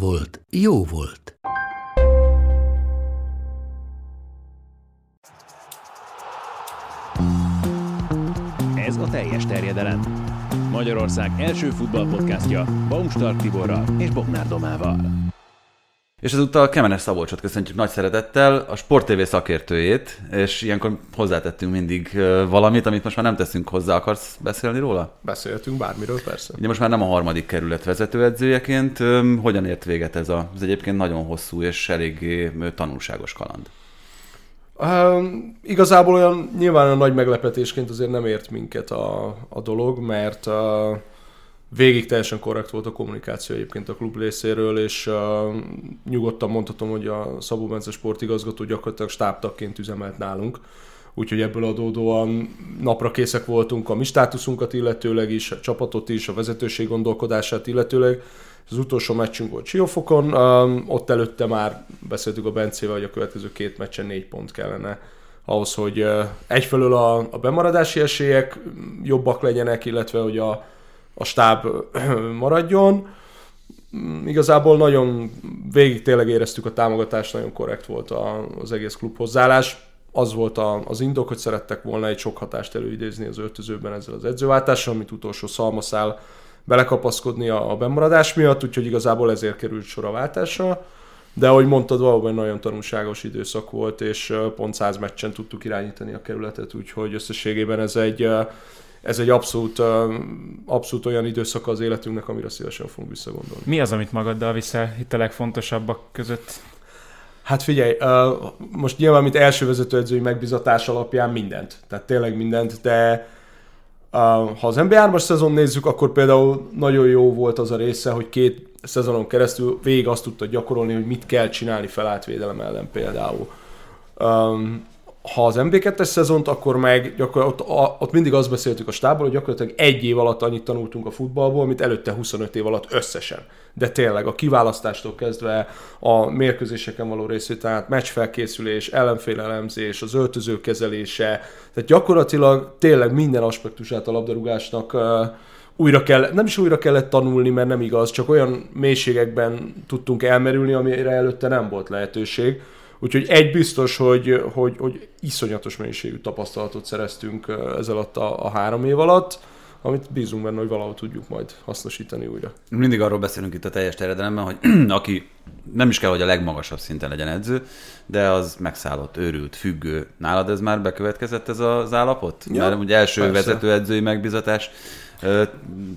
volt. Jó volt. Ez a teljes terjedelem. Magyarország első futballpodcastja Bongstar Tiborral és Bognár Dómával. És ezúttal Kemenes Szabolcsot köszöntjük nagy szeretettel, a Sport TV szakértőjét, és ilyenkor hozzátettünk mindig valamit, amit most már nem teszünk hozzá. Akarsz beszélni róla? Beszéltünk bármiről, persze. Ugye most már nem a harmadik kerület vezetőedzőjeként. Hogyan ért véget ez az egyébként nagyon hosszú és eléggé tanulságos kaland? Igazából olyan nyilván a nagy meglepetésként azért nem ért minket a dolog, mert... Végig teljesen korrekt volt a kommunikáció egyébként a klub részéről, és nyugodtan mondhatom, hogy a Szabó Bence sportigazgató gyakorlatilag stábtagként üzemelt nálunk. Úgyhogy ebből adódóan napra készek voltunk a mi státuszunkat illetőleg is, a csapatot is, a vezetőség gondolkodását illetőleg. Az utolsó meccsünk volt Siófokon, ott előtte már beszéltük a Bencével, hogy a következő két meccsen 4 pont kellene. Ahhoz, hogy egyfelől a bemaradási esélyek jobbak legyenek, illetve hogy a stáb maradjon. Igazából nagyon végig tényleg éreztük a támogatást, nagyon korrekt volt az egész klub hozzáállás. Az volt az indok, hogy szerettek volna egy sok hatást előidézni az öltözőben ezzel az edzőváltással, amit utolsó szalmaszál belekapaszkodni a bemaradás miatt, úgyhogy igazából ezért került sor a váltásra. De ahogy mondtad, valóban nagyon tanulságos időszak volt, és pont 100 meccsen tudtuk irányítani a kerületet, úgyhogy összességében ez egy abszolút olyan időszaka az életünknek, amire szívesen fogunk visszagondolni. Mi az, amit magaddal viszel itt a legfontosabbak között? Hát figyelj, most nyilván, mint első vezetőedzői megbizatás alapján mindent. Tehát tényleg mindent, de ha az NB3-as szezon nézzük, akkor például nagyon jó volt az a része, hogy 2 szezonon keresztül végig azt tudtad gyakorolni, hogy mit kell csinálni feláltvédelem ellen például. Ha az MB2-es szezont, akkor meg ott mindig azt beszéltük a stábból, hogy gyakorlatilag 1 év alatt annyit tanultunk a futballból, mint előtte 25 év alatt összesen. De tényleg a kiválasztástól kezdve a mérkőzéseken való részvétel, meccsfelkészülés, ellenfél elemzés, az öltöző kezelése, tehát gyakorlatilag tényleg minden aspektusát a labdarúgásnak nem is újra kellett tanulni, mert nem igaz, csak olyan mélységekben tudtunk elmerülni, amire előtte nem volt lehetőség. Úgyhogy egy biztos, hogy iszonyatos mennyiségű tapasztalatot szereztünk ez alatt a 3 év alatt, amit bízunk benne, hogy valahogy tudjuk majd hasznosítani újra. Mindig arról beszélünk itt a teljes terjedelemben, hogy aki nem is kell, hogy a legmagasabb szinten legyen edző, de az megszállott, őrült, függő. Nálad ez már bekövetkezett ez az állapot? Ja, mert ugye első vezetőedzői megbízatás.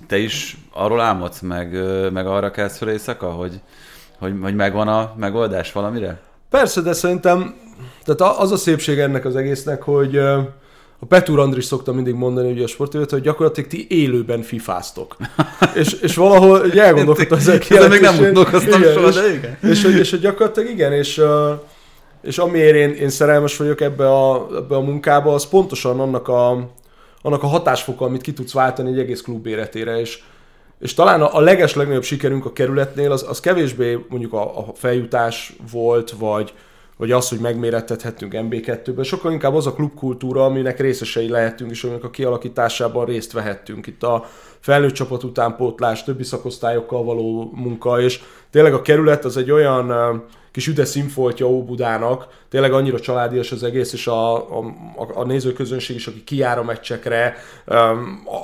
Te is arról álmodsz, meg arra kelsz fel éjszaka, hogy megvan a megoldás valamire? Persze, de szerintem tehát az a szépség ennek az egésznek, hogy a Petúr Andris szokta mindig mondani ugye a sportévét, hogy gyakorlatilag ti élőben fifáztok. és valahol elgondolkodtam ezzel kijelentésén. Még nem gondolkoztam soha, de igen. És gyakorlatilag igen, és amiért én szerelmes vagyok ebbe a munkába, az pontosan annak a hatásfoka, amit ki tudsz váltani egy egész klub életére, és talán a legeslegnagyobb sikerünk a kerületnél az kevésbé mondjuk a feljutás volt, vagy az, hogy megmérettethettünk MB2-ben. Sokkal inkább az a klubkultúra, aminek részesei lehettünk, és aminek a kialakításában részt vehettünk. Itt a felnőtt csapat utánpótlás, többi szakosztályokkal való munka, és tényleg a kerület az egy olyan kis üdes színfoltja Óbudának, tényleg annyira családias az egész, és a nézőközönség is, aki kijár a meccsekre,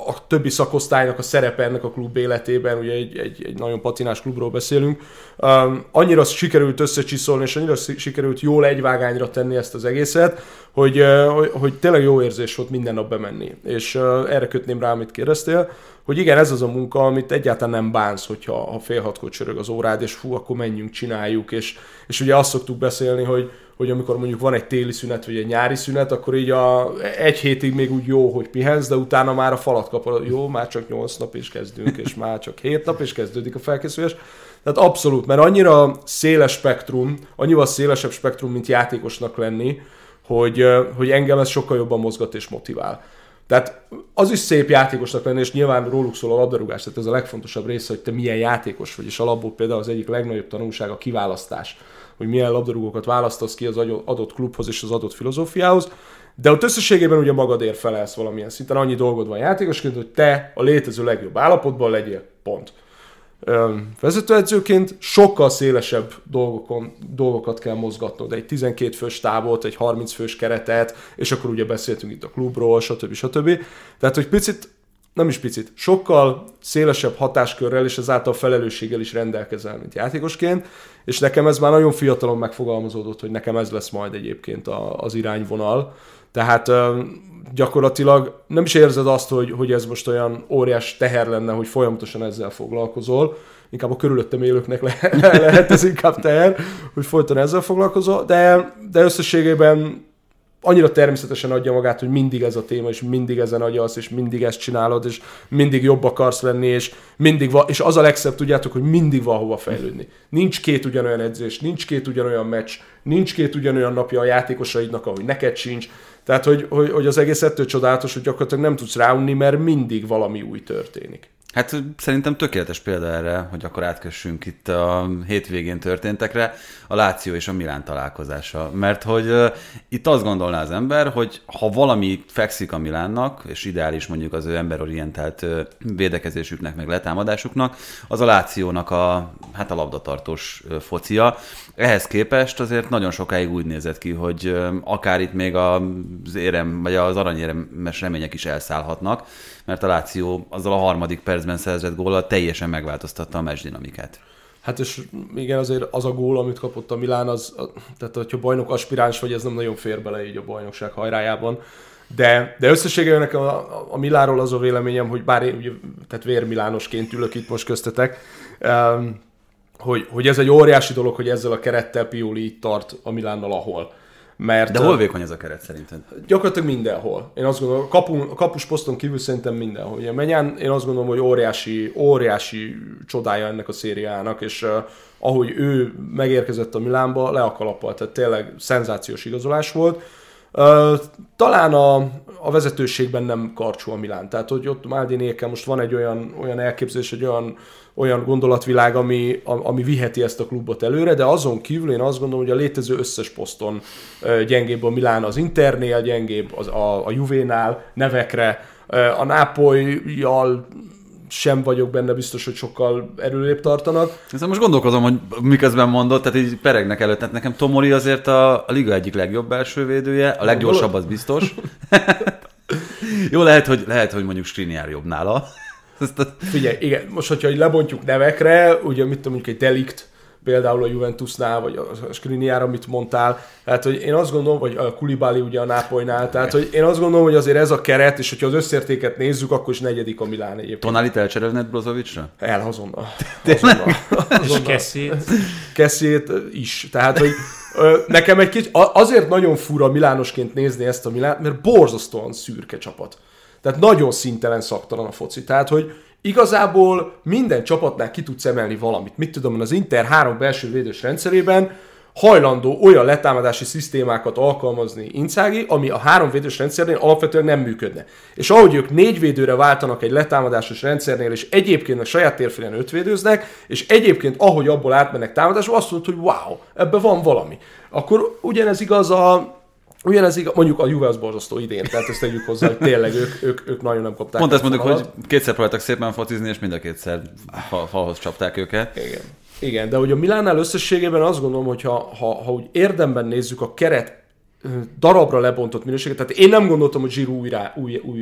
a többi szakosztálynak a szerepe ennek a klub életében, ugye egy nagyon patinás klubról beszélünk, annyira sikerült összecsiszolni, és annyira sikerült jól egyvágányra tenni ezt az egészet, hogy tényleg jó érzés volt minden nap bemenni. És erre kötném rá, amit kérdeztél, hogy igen, ez az a munka, amit egyáltalán nem bánsz, hogyha 5:30-kor csörög az órád, és akkor menjünk, csináljuk, és és ugye azt szoktuk beszélni, hogy amikor mondjuk van egy téli szünet, vagy egy nyári szünet, akkor így egy hétig még úgy jó, hogy pihensz, de utána már a falat kapod, jó, már csak 8 nap és kezdünk, és már csak 7 nap és kezdődik a felkészülés. Tehát abszolút, mert annyira széles spektrum, annyival szélesebb spektrum, mint játékosnak lenni, hogy engem ez sokkal jobban mozgat és motivál. Tehát az is szép játékosnak lenni, és nyilván róluk szól a labdarúgás, tehát ez a legfontosabb része, hogy te milyen játékos vagy, és alapból például az egyik legnagyobb tanulság a kiválasztás, hogy milyen labdarúgókat választasz ki az adott klubhoz és az adott filozófiához, de ott összességében ugye magadért felelsz valamilyen szinten, annyi dolgod van játékosként, hogy te a létező legjobb állapotban legyél, pont. Vezetőedzőként sokkal szélesebb dolgokat kell mozgatnod, egy 12 fős tábort, egy 30 fős keretet, és akkor ugye beszéltünk itt a klubról, stb. Tehát, hogy sokkal szélesebb hatáskörrel és ezáltal felelősséggel is rendelkezel, mint játékosként, és nekem ez már nagyon fiatalon megfogalmazódott, hogy nekem ez lesz majd egyébként az irányvonal. Tehát gyakorlatilag nem is érzed azt, hogy ez most olyan óriás teher lenne, hogy folyamatosan ezzel foglalkozol. Inkább a körülöttem élőknek lehet ez inkább teher, hogy folyton ezzel foglalkozol, de összességében annyira természetesen adja magát, hogy mindig ez a téma, és mindig ezen agyalsz, és mindig ezt csinálod, és mindig jobb akarsz lenni, és az a legszebb, tudjátok, hogy mindig van hova fejlődni. Nincs két ugyanolyan edzés, nincs két ugyanolyan meccs, nincs két ugyanolyan napja a játékosaidnak, ahogy neked sincs. Tehát, hogy az egész ettől csodálatos, hogy gyakorlatilag nem tudsz ráunni, mert mindig valami új történik. Hát szerintem tökéletes példa erre, hogy akkor átkössünk itt a hétvégén történtekre, a Láció és a Milán találkozása. Mert hogy itt azt gondolná az ember, hogy ha valami fekszik a Milánnak, és ideális mondjuk az ő emberorientált védekezésüknek, meg letámadásuknak, az a Lációnak a labdatartós focia. Ehhez képest azért nagyon sokáig úgy nézett ki, hogy akár itt még az aranyéremes remények is elszállhatnak, mert a Láció azzal a harmadik percben szerzett góllal teljesen megváltoztatta a meccs dinamikát. Hát és igen, azért az a gól, amit kapott a Milán, tehát hogyha bajnok aspiráns vagy, ez nem nagyon fér bele így a bajnokság hajrájában. De összességében nekem a Milánról az a véleményem, hogy bár én ugye, tehát vérmilánosként ülök itt most köztetek, hogy ez egy óriási dolog, hogy ezzel a kerettel Pioli itt tart a Milánnal ahol. Mert de hol vékony ez a keret szerinted? Gyakorlatilag mindenhol. Én azt gondolom, a kapus poszton kívül szerintem mindenhol. Én azt gondolom, hogy óriási csodája ennek a szériának, és ahogy ő megérkezett a Milánba, le a kalappal, tehát tényleg szenzációs igazolás volt. Talán a vezetőségben nem karcsú a Milán, tehát hogy ott Maldiniékkel most van egy olyan elképzelés, egy olyan gondolatvilág, ami viheti ezt a klubot előre, de azon kívül én azt gondolom, hogy a létező összes poszton gyengébb a Milán, az Internél gyengébb, a Juvénál nevekre, a Nápolyjal sem vagyok benne biztos, hogy sokkal erőlébb tartanak. Ezt most gondolkozom, hogy miközben mondod, tehát így peregnek előtt, tehát nekem Tomori azért a liga egyik legjobb belsővédője, a leggyorsabb az biztos. Jó, lehet, hogy mondjuk Skriniar jobb nála. Figyelj, igen, most hogyha lebontjuk nevekre, ugye mit tudom, mondjuk egy Delikt, például a Juventusnál, vagy a Skriniar, amit mondtál, tehát hogy én azt gondolom, vagy a Kulibali ugye a Nápolynál, tehát hogy én azt gondolom, hogy azért ez a keret, és hogyha az összértéket nézzük, akkor is negyedik a Milán egyébként. Tonalit elcserélnéd Brozovicra? Azonnal. És Kessét is. Tehát, hogy nekem egy kicsit, azért nagyon fura milánosként nézni ezt a Milánt, mert borzasztóan szürke csapat. Tehát nagyon szintelen, szaktalan a foci. Tehát, hogy igazából minden csapatnál ki tudsz emelni valamit. Mit tudom, az Inter 3 belső védős rendszerében hajlandó olyan letámadási szisztémákat alkalmazni Inzaghi, ami a 3 védős rendszernél alapvetően nem működne. És ahogy ők 4 védőre váltanak egy letámadásos rendszernél, és egyébként a saját térfélen 5 védőznek, és egyébként ahogy abból átmennek támadásba, azt mondod, hogy wow, ebben van valami. Akkor ugyanez igaz, mondjuk a Juve az borzasztó idén, tehát ezt tegyük hozzá, hogy tényleg ők nagyon nem kapták. Pont ezt mondjuk, hogy kétszer próbáltak szépen focizni, és mind a kétszer falhoz csapták őket. Igen, de hogy a Milánnál összességében azt gondolom, hogy ha úgy érdemben nézzük a keret darabra lebontott minőséget, tehát én nem gondoltam, hogy Giroud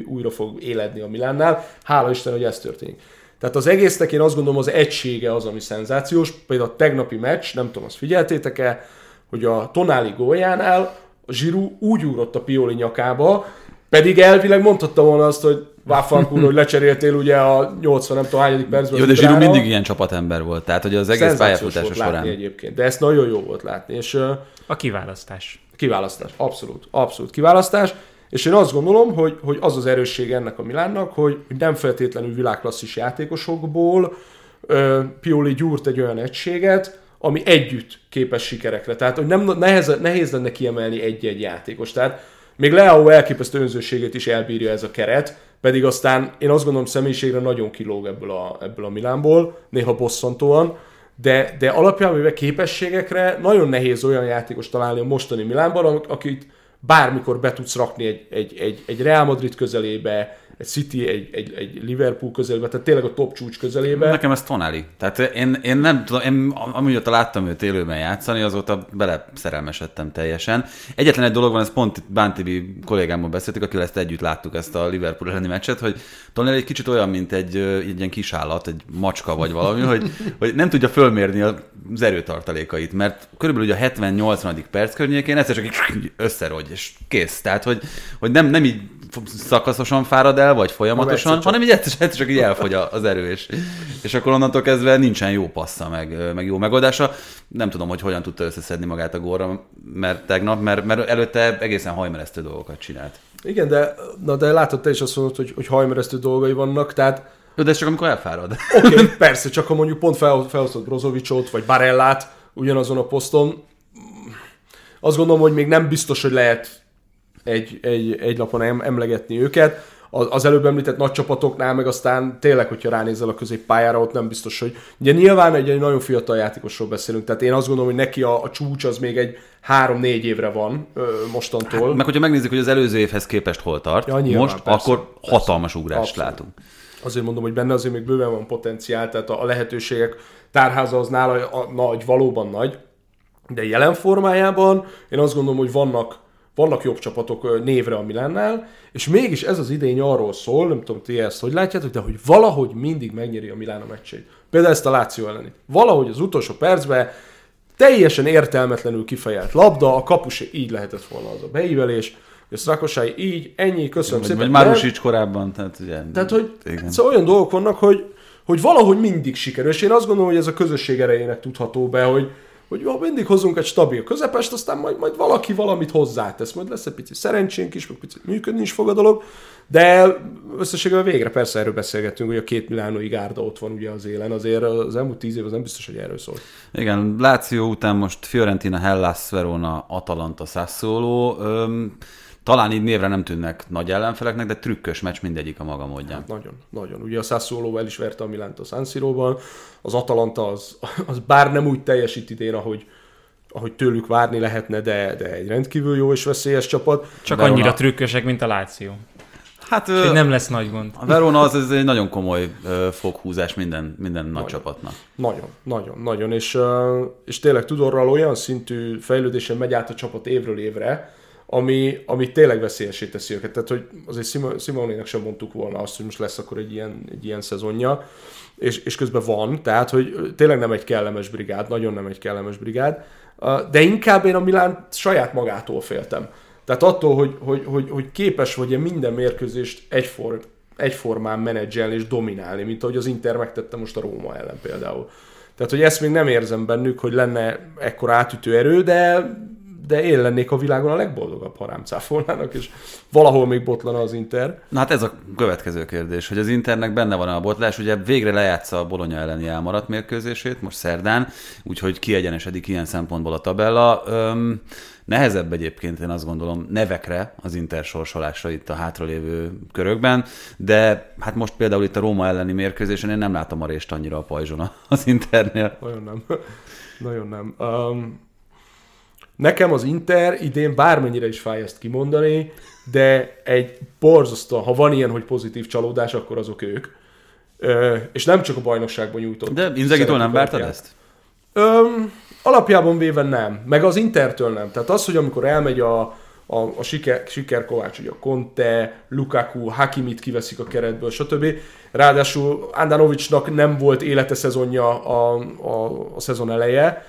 újra fog éledni a Milánnál, hála Isten, hogy ez történik. Tehát az egésznek én azt gondolom, az egysége az, ami szenzációs. Például a tegnapi meccs, nem tudom, azt figyeltétek-e, hogy a Tonali góljánál Giroud úgy ugrott a Pioli nyakába, pedig elvileg mondhatta volna azt, hogy Váfalkúr, hogy lecseréltél ugye a 80 nem tudom hányadik percben. Jó, de Giroud mindig ilyen csapatember volt, tehát hogy az egész pályafutása során. Egyébként, de ezt nagyon jó volt látni. És, a kiválasztás. Kiválasztás, abszolút, abszolút kiválasztás. És én azt gondolom, hogy az az erősség ennek a Milánnak, hogy nem feltétlenül világklasszis játékosokból Pioli gyúrt egy olyan egységet, ami együtt képes sikerekre. Tehát hogy nem, nehéz lenne kiemelni egy-egy játékos. Tehát még Leao elképesztő önzőségét is elbírja ez a keret, pedig aztán én azt gondolom személyiségre nagyon kilóg ebből a Milánból, néha bosszantóan, de alapjában véve képességekre nagyon nehéz olyan játékos találni a mostani Milánban, akit bármikor be tudsz rakni egy Real Madrid közelébe, egy City, egy Liverpool közelébe, tehát tényleg a top csúcs közelébe. Nekem ez Tonali. Tehát én nem tudom, amióta láttam őt élőben játszani, azóta beleszerelmesedtem teljesen. Egyetlen egy dolog van, ez pont Bántibi kollégámmal beszéltük, akivel ezt együtt láttuk, ezt a Liverpool elleni meccset, hogy Tonali egy kicsit olyan, mint egy ilyen kisállat, egy macska vagy valami, hogy nem tudja fölmérni az erőtartalékait, mert körülbelül ugye a 70-80. Perc környékén egyszer csak összerogy, és kész. Tehát, hogy nem így szakaszosan fárad el, vagy folyamatosan, hanem így egyszer csak így elfogy az erő, és akkor onnantól kezdve nincsen jó passza, meg jó megoldása. Nem tudom, hogy hogyan tudta összeszedni magát a gólra tegnap, mert előtte egészen hajmeresztő dolgokat csinált. Igen, de látod, te is azt mondod, hogy hajmeresztő dolgai vannak, tehát... De ez csak amikor elfárad. Oké, persze, csak ha mondjuk pont felhoztad Brozovicot, vagy Barellát ugyanazon a poszton, azt gondolom, hogy még nem biztos, hogy lehet egy napon emlegetni őket. Az előbb említett nagy csapatoknál, meg aztán tényleg, hogyha ránézel a középpályára, ott nem biztos, hogy... Ugye nyilván egy nagyon fiatal játékosról beszélünk, tehát én azt gondolom, hogy neki a csúcs az még egy 3-4 évre van mostantól. Hát, meg hogyha megnézzük, hogy az előző évhez képest hol tart, ja, nyilván, most persze, akkor persze, hatalmas ugrást abszolút látunk. Azért mondom, hogy benne azért még bőven van potenciál, tehát a lehetőségek tárháza az nála nagy, valóban nagy, de jelen formájában én azt gondolom, hogy vannak jobb csapatok névre a Milánnál, és mégis ez az idény arról szól, nem tudom, ti ezt hogy látjátok, de hogy valahogy mindig megnyeri a Milán a meccseit. Például ezt a Láció elleni. Valahogy az utolsó percben teljesen értelmetlenül kifejelt labda, a kapus így lehetett volna az a beívelés, és Szakosai így, ennyi, köszönöm szépen. Vagy Marusics korábban, tehát ugye... Tehát, hogy szóval olyan dolgok vannak, hogy valahogy mindig sikerül, és én azt gondolom, hogy ez a közösség erejének tudható be, hogy ha mindig hozunk egy stabil közepest, aztán majd valaki valamit hozzátesz, majd lesz egy pici szerencsénk is, meg picit működni is fog a dolog, de összességében végre persze erről beszélgetünk, hogy a két milánói gárda ott van ugye az élen, azért az elmúlt 10 év az nem biztos, hogy erről szól. Igen, Láció után most Fiorentina, Hellas, Verona, Atalanta, Sassuolo, talán így névre nem tűnnek nagy ellenfeleknek, de trükkös meccs mindegyik a maga módján. Hát nagyon, nagyon. Ugye a Sassuolo el is verte a Milánt a San Siróban, az Atalanta az bár nem úgy teljesít idén, ahogy tőlük várni lehetne, de egy rendkívül jó és veszélyes csapat. Csak Verona... annyira trükkösek, mint a Láció. Hát nem lesz nagy gond. A Verona az egy nagyon komoly foghúzás minden nagy csapatnak. Nagyon, nagyon, nagyon. És tényleg Tudorral olyan szintű fejlődésen megy át a csapat évről évre, ami tényleg veszélyessé teszi őket. Tehát, hogy azért Simeonének sem mondtuk volna azt, hogy most lesz akkor egy ilyen szezonja, és közben van, tehát, hogy tényleg nem egy kellemes brigád, nagyon nem egy kellemes brigád, de inkább én a Milán saját magától féltem. Tehát attól, hogy képes vagy minden mérkőzést egyformán menedzselni és dominálni, mint ahogy az Inter megtette most a Róma ellen például. Tehát, hogy ezt még nem érzem bennük, hogy lenne ekkora átütő erő, de én lennék a világon a legboldogabb, ha rám cáfolnának, és valahol még botlana az Inter. Na hát ez a következő kérdés, hogy az Internek benne van a botlás, ugye végre lejátsza a Bologna elleni elmaradt mérkőzését, most szerdán, úgyhogy kiegyenesedik ilyen szempontból a tabella. Nehezebb egyébként, én azt gondolom, nevekre az Inter sorsolása itt a hátralévő körökben, de hát most például itt a Róma elleni mérkőzésen én nem látom a rést annyira a pajzson az Internél. Nagyon nem. Nagyon nem. Nekem az Inter idén bármennyire is fáj ezt kimondani, de egy borzasztóan, ha van ilyen, hogy pozitív csalódás, akkor azok ők. És nem csak a bajnokságban nyújtott. De Inzaghi-tól nem vártad ezt? Alapjában véve nem, meg az Intertől nem. Tehát az, hogy amikor elmegy a sikerkovács, ugye a Conte, Lukaku, Hakimit kiveszik a keretből, stb. Ráadásul Andanovicsnak nem volt élete szezonja a szezon eleje.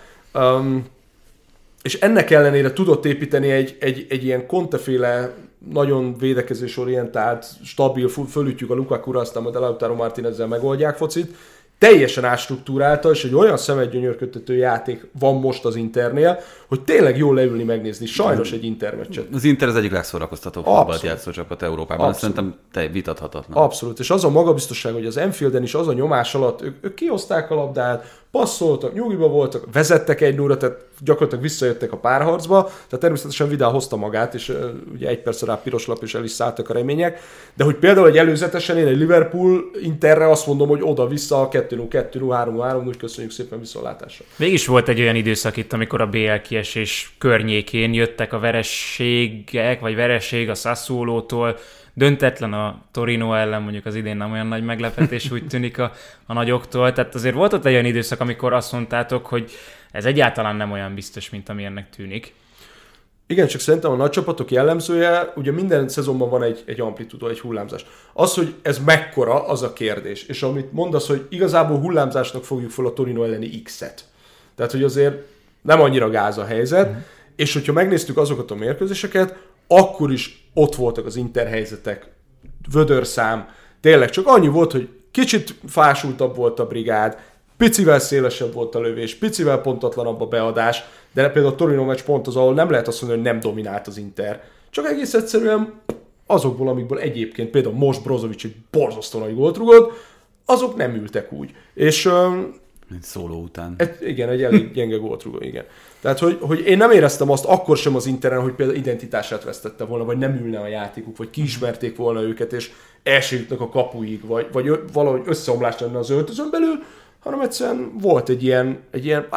És ennek ellenére tudott építeni egy ilyen Conte-féle nagyon védekezésorientált, stabil, fölütjük a Lukakura, aztán majd Lautaro Martinezzel megoldják focit. Teljesen átstruktúrálta, és egy olyan szemedgyönyörködtető játék van most az Internél, hogy tényleg jól leülni megnézni. Sajnos egy Inter meccset. Az Inter az egyik legszórakoztatóbb futballt játszó csapat Európában. Szerintem vitathatatlan. Abszolút. És az a magabiztosság, hogy az Anfielden is az a nyomás alatt ők kihozták a labdát, passzoltak, nyugiba voltak, vezettek 1-0-ra, tehát gyakorlatilag visszajöttek a párharcba, tehát természetesen Vidal hozta magát, és ugye egy percre rá piros lap, és el is szálltak a remények, de hogy például egy előzetesen én egy Liverpool Interre azt mondom, hogy oda-vissza 2-0, 2-0, 3-3, úgy köszönjük szépen viszontlátásra. Mégis volt egy olyan időszak itt, amikor a BL kiesés környékén jöttek a vereségek, vagy vereség a Sassuolótól, döntetlen a Torino ellen, mondjuk az idén nem olyan nagy meglepetés, úgy tűnik a nagyoktól. Tehát azért volt ott egy olyan időszak, amikor azt mondtátok, hogy ez egyáltalán nem olyan biztos, mint amilyennek tűnik. Igen, csak szerintem a nagy csapatok jellemzője, ugye minden szezonban van egy amplitudó, egy hullámzás. Az, hogy ez mekkora, az a kérdés. És amit mondasz, hogy igazából hullámzásnak fogjuk fel a Torino elleni X-et. Tehát, hogy azért nem annyira gáz a helyzet. Mm. És hogyha megnéztük azokat a mérkőzéseket, akkor is ott voltak az interhelyzetek, vödörszám, tényleg csak annyi volt, hogy kicsit fásultabb volt a brigád, picivel szélesebb volt a lövés, picivel pontatlanabb a beadás, de például a Torino meccs pont az, ahol nem lehet azt mondani, hogy nem dominált az Inter. Csak egész egyszerűen azokból, amikből egyébként például most Brozovic egy borzasztó nagy gólt rugott, azok nem ültek úgy. És... Szóló után. Igen, egy elég gyenge gólt rúgó, igen. Tehát, hogy én nem éreztem azt akkor sem az Interen, hogy például identitását vesztette volna, vagy nem ülne a játékuk, vagy kiismerték volna őket, és elsőjüknek a kapuig, vagy valahogy összeomlást lenne az öltözön belül, hanem egyszerűen volt egy ilyen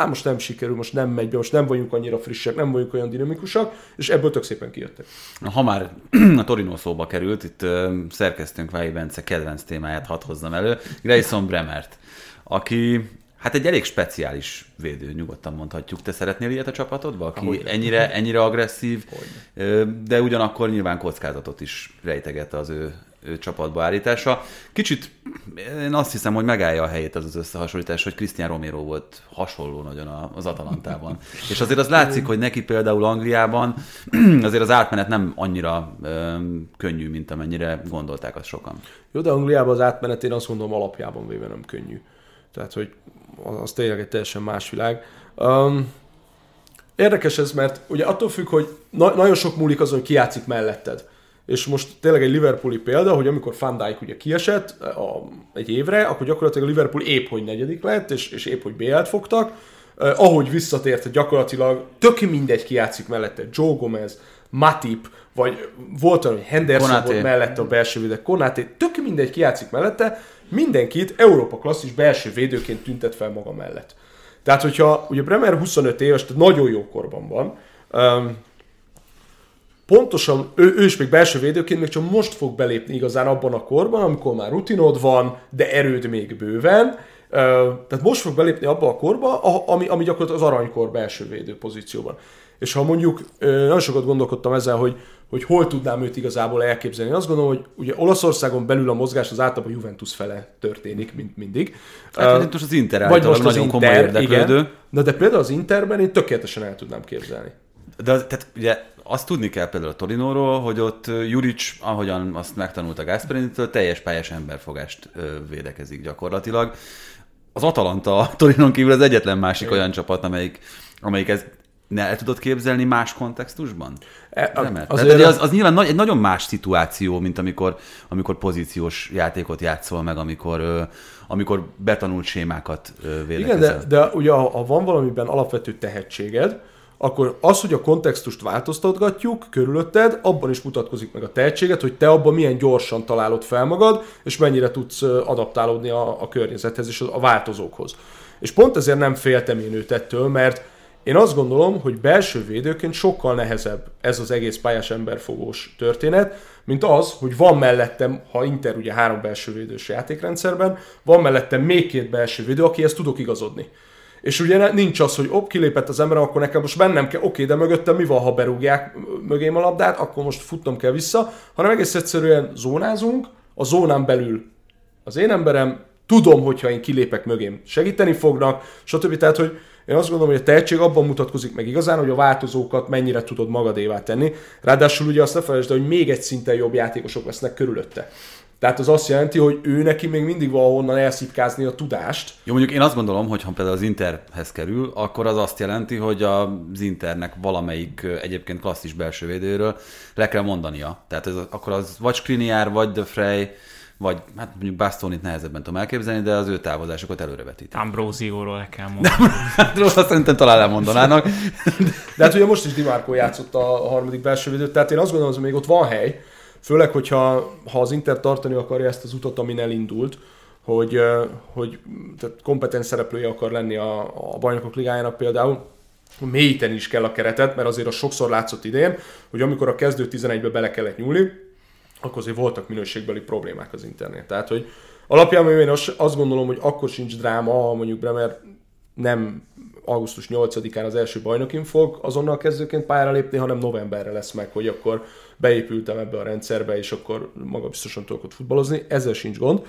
most nem sikerül, most nem megy be, most nem vagyunk annyira frissek, nem vagyunk olyan dinamikusak, és ebből tök szépen kijöttek. Ha már a Torino szóba került, itt szerkesztünk Vági Bence kedvenc témáját hadd hozzam elő, Grayson Bremert, aki... Hát egy elég speciális védő, nyugodtan mondhatjuk. Te szeretnél ilyet a csapatodba, aki ennyire agresszív, de ugyanakkor nyilván kockázatot is rejteget az ő csapatba állítása. Kicsit én azt hiszem, hogy megállja a helyét az az összehasonlítás, hogy Cristian Romero volt hasonló nagyon az Atalantában. És azért az látszik, hogy neki például Angliában azért az átmenet nem annyira könnyű, mint amennyire gondolták azt sokan. Jó, de Angliában az átmenet én azt gondolom alapjában véve nem könnyű. Tehát, hogy az tényleg egy teljesen más világ. Érdekes ez, mert ugye attól függ, hogy nagyon sok múlik azon, hogy ki játszik melletted. És most tényleg egy Liverpooli példa, hogy amikor Van Dijk ugye kiesett egy évre, akkor gyakorlatilag a Liverpool épp hogy negyedik lett, és épp hogy BL-t fogtak. Ahogy visszatért, gyakorlatilag tök mindegy ki játszik mellette. Joe Gomez, Matip, vagy volt olyan, hogy Henderson Konaté volt mellette a belső védő, Konaté, tök mindegy ki játszik mellette, mindenkit Európa klasszis belső védőként tüntet fel maga mellett. Tehát, hogyha ugye Bremer 25 éves, nagyon jó korban van, pontosan ő is még belső védőként még csak most fog belépni igazán abban a korban, amikor már rutinod van, de erőd még bőven, tehát most fog belépni abba a korba, ami gyakorlatilag az aranykor belső védő pozícióban. És ha mondjuk, nagyon sokat gondolkodtam ezzel, hogy hol tudnám őt igazából elképzelni. Azt gondolom, hogy ugye Olaszországon belül a mozgás az általában Juventus fele történik, mint mindig. Hát most az Inter általában nagyon komoly érdeklődő. Na de például az Interben én tökéletesen el tudnám képzelni. De tehát ugye azt tudni kell például a Torinóról, hogy ott Juric, ahogyan azt megtanult a Gasperini-től, teljes pályás emberfogást védekezik gyakorlatilag. Az Atalanta a Torinon kívül az egyetlen másik olyan csapat, amelyik ez... Ne el tudod képzelni más kontextusban? Az nyilván egy nagyon más szituáció, mint amikor pozíciós játékot játszol meg, amikor betanult sémákat védekezel. Igen, de ugye ha van valamiben alapvető tehetséged, akkor az, hogy a kontextust változtatgatjuk körülötted, abban is mutatkozik meg a tehetséget, hogy te abban milyen gyorsan találod fel magad, és mennyire tudsz adaptálódni a környezethez és a változókhoz. És pont ezért nem féltem én őt ettől, mert én azt gondolom, hogy belső védőként sokkal nehezebb ez az egész pályás emberfogós történet, mint az, hogy van mellettem, ha Inter ugye 3 belső védős játékrendszerben, van mellettem még 2 belső védő, akihez tudok igazodni. És ugye nincs az, hogy kilépett az ember, akkor nekem most bennem kell, oké, de mögöttem mi van, ha berúgják mögém a labdát, akkor most futnom kell vissza, hanem egész egyszerűen zónázunk, a zónán belül az én emberem, tudom, hogyha én kilépek mögém segíteni fognak, stb. Tehát, hogy Én azt gondolom, hogy a tehetség abban mutatkozik meg igazán, hogy a változókat mennyire tudod magadévá tenni. Ráadásul ugye azt ne felejtsd, hogy még egy szinten jobb játékosok lesznek körülötte. Tehát az azt jelenti, hogy ő neki még mindig valahonnan elszipkázni a tudást. Jó, mondjuk én azt gondolom, hogy ha például az Interhez kerül, akkor az azt jelenti, hogy az Internek valamelyik egyébként klasszis belsővédőről le kell mondania. Tehát ez, akkor az vagy Skriniar, vagy De Frey, vagy hát mondjuk Bastonit nehezebben tudom elképzelni, de az ő távozásokat előrevetíti. Ambrosióról le kell mondani. Azt szerintem talán elmondanának. De hát ugye most is Di Marco játszott a harmadik belsővédőt, tehát én azt gondolom, hogy még ott van hely. Főleg, hogyha az Inter tartani akarja ezt az utat, amin elindult, hogy tehát kompetens szereplője akar lenni a Bajnokok Ligájának például, mélyíteni is kell a keretet, mert azért az sokszor látszott idén, hogy amikor a kezdő 11-be bele kellett nyúlni, akkor azért voltak minőségbeli problémák az Internél. Tehát, hogy alapjában én azt gondolom, hogy akkor sincs dráma, ha mondjuk Bremer nem augusztus 8-án az első bajnokin fog azonnal kezdőként pályára lépni, hanem novemberre lesz meg, hogy akkor beépültem ebbe a rendszerbe, és akkor magabiztosan tudok ott futballozni. Ezzel sincs gond.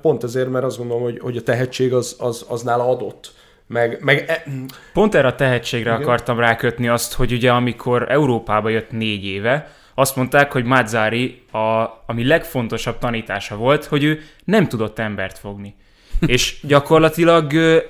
Pont ezért, mert azt gondolom, hogy a tehetség az nála adott. Pont erre a tehetségre akartam rákötni azt, hogy ugye amikor Európába jött 4 éve, azt mondták, hogy Mazzari, ami legfontosabb tanítása volt, hogy ő nem tudott embert fogni. És gyakorlatilag 2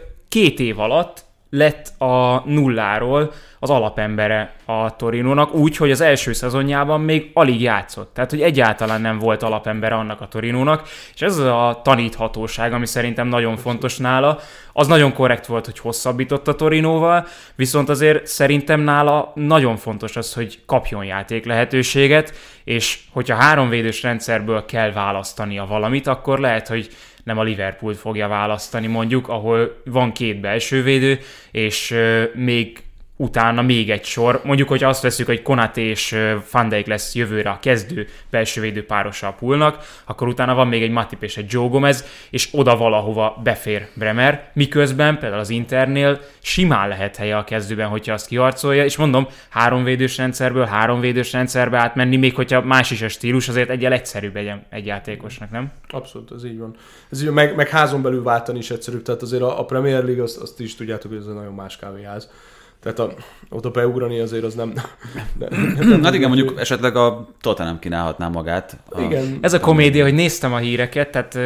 év alatt lett a nulláról az alapembere a Torinónak, úgy, hogy az első szezonjában még alig játszott. Tehát, hogy egyáltalán nem volt alapembere annak a Torinónak, és ez a taníthatóság, ami szerintem nagyon fontos nála. Az nagyon korrekt volt, hogy hosszabbított a Torinóval, viszont azért szerintem nála nagyon fontos az, hogy kapjon játék lehetőséget, és hogyha 3 védős rendszerből kell választania valamit, akkor lehet, hogy nem a Liverpoolt fogja választani mondjuk, ahol van 2 belsővédő, és még utána még egy sor. Mondjuk, hogy azt veszük, hogy Konaté és Van Dijk lesz jövőre a kezdő belsővédő párosa a Poolnak, akkor utána van még egy Matip és egy Joe Gomez, és oda valahova befér Bremer, miközben például az Internél simán lehet helye a kezdőben, hogyha azt kiharcolja, és mondom, 3 védős rendszerből 3 védős rendszerbe átmenni, még hogyha más is a stílus, azért egyel egyszerűbb egy játékosnak, nem? Abszolút, ez így van. Ez így, meg házon belül váltani is egyszerűbb, tehát azért a Premier League, azt is tudjátok, hogy ez egy nagyon más kávéház. Tehát oda beugrani azért az nem hát igen, mondjuk esetleg a Tottenham kínálhatná magát. Ez a komédia, hogy néztem a híreket, tehát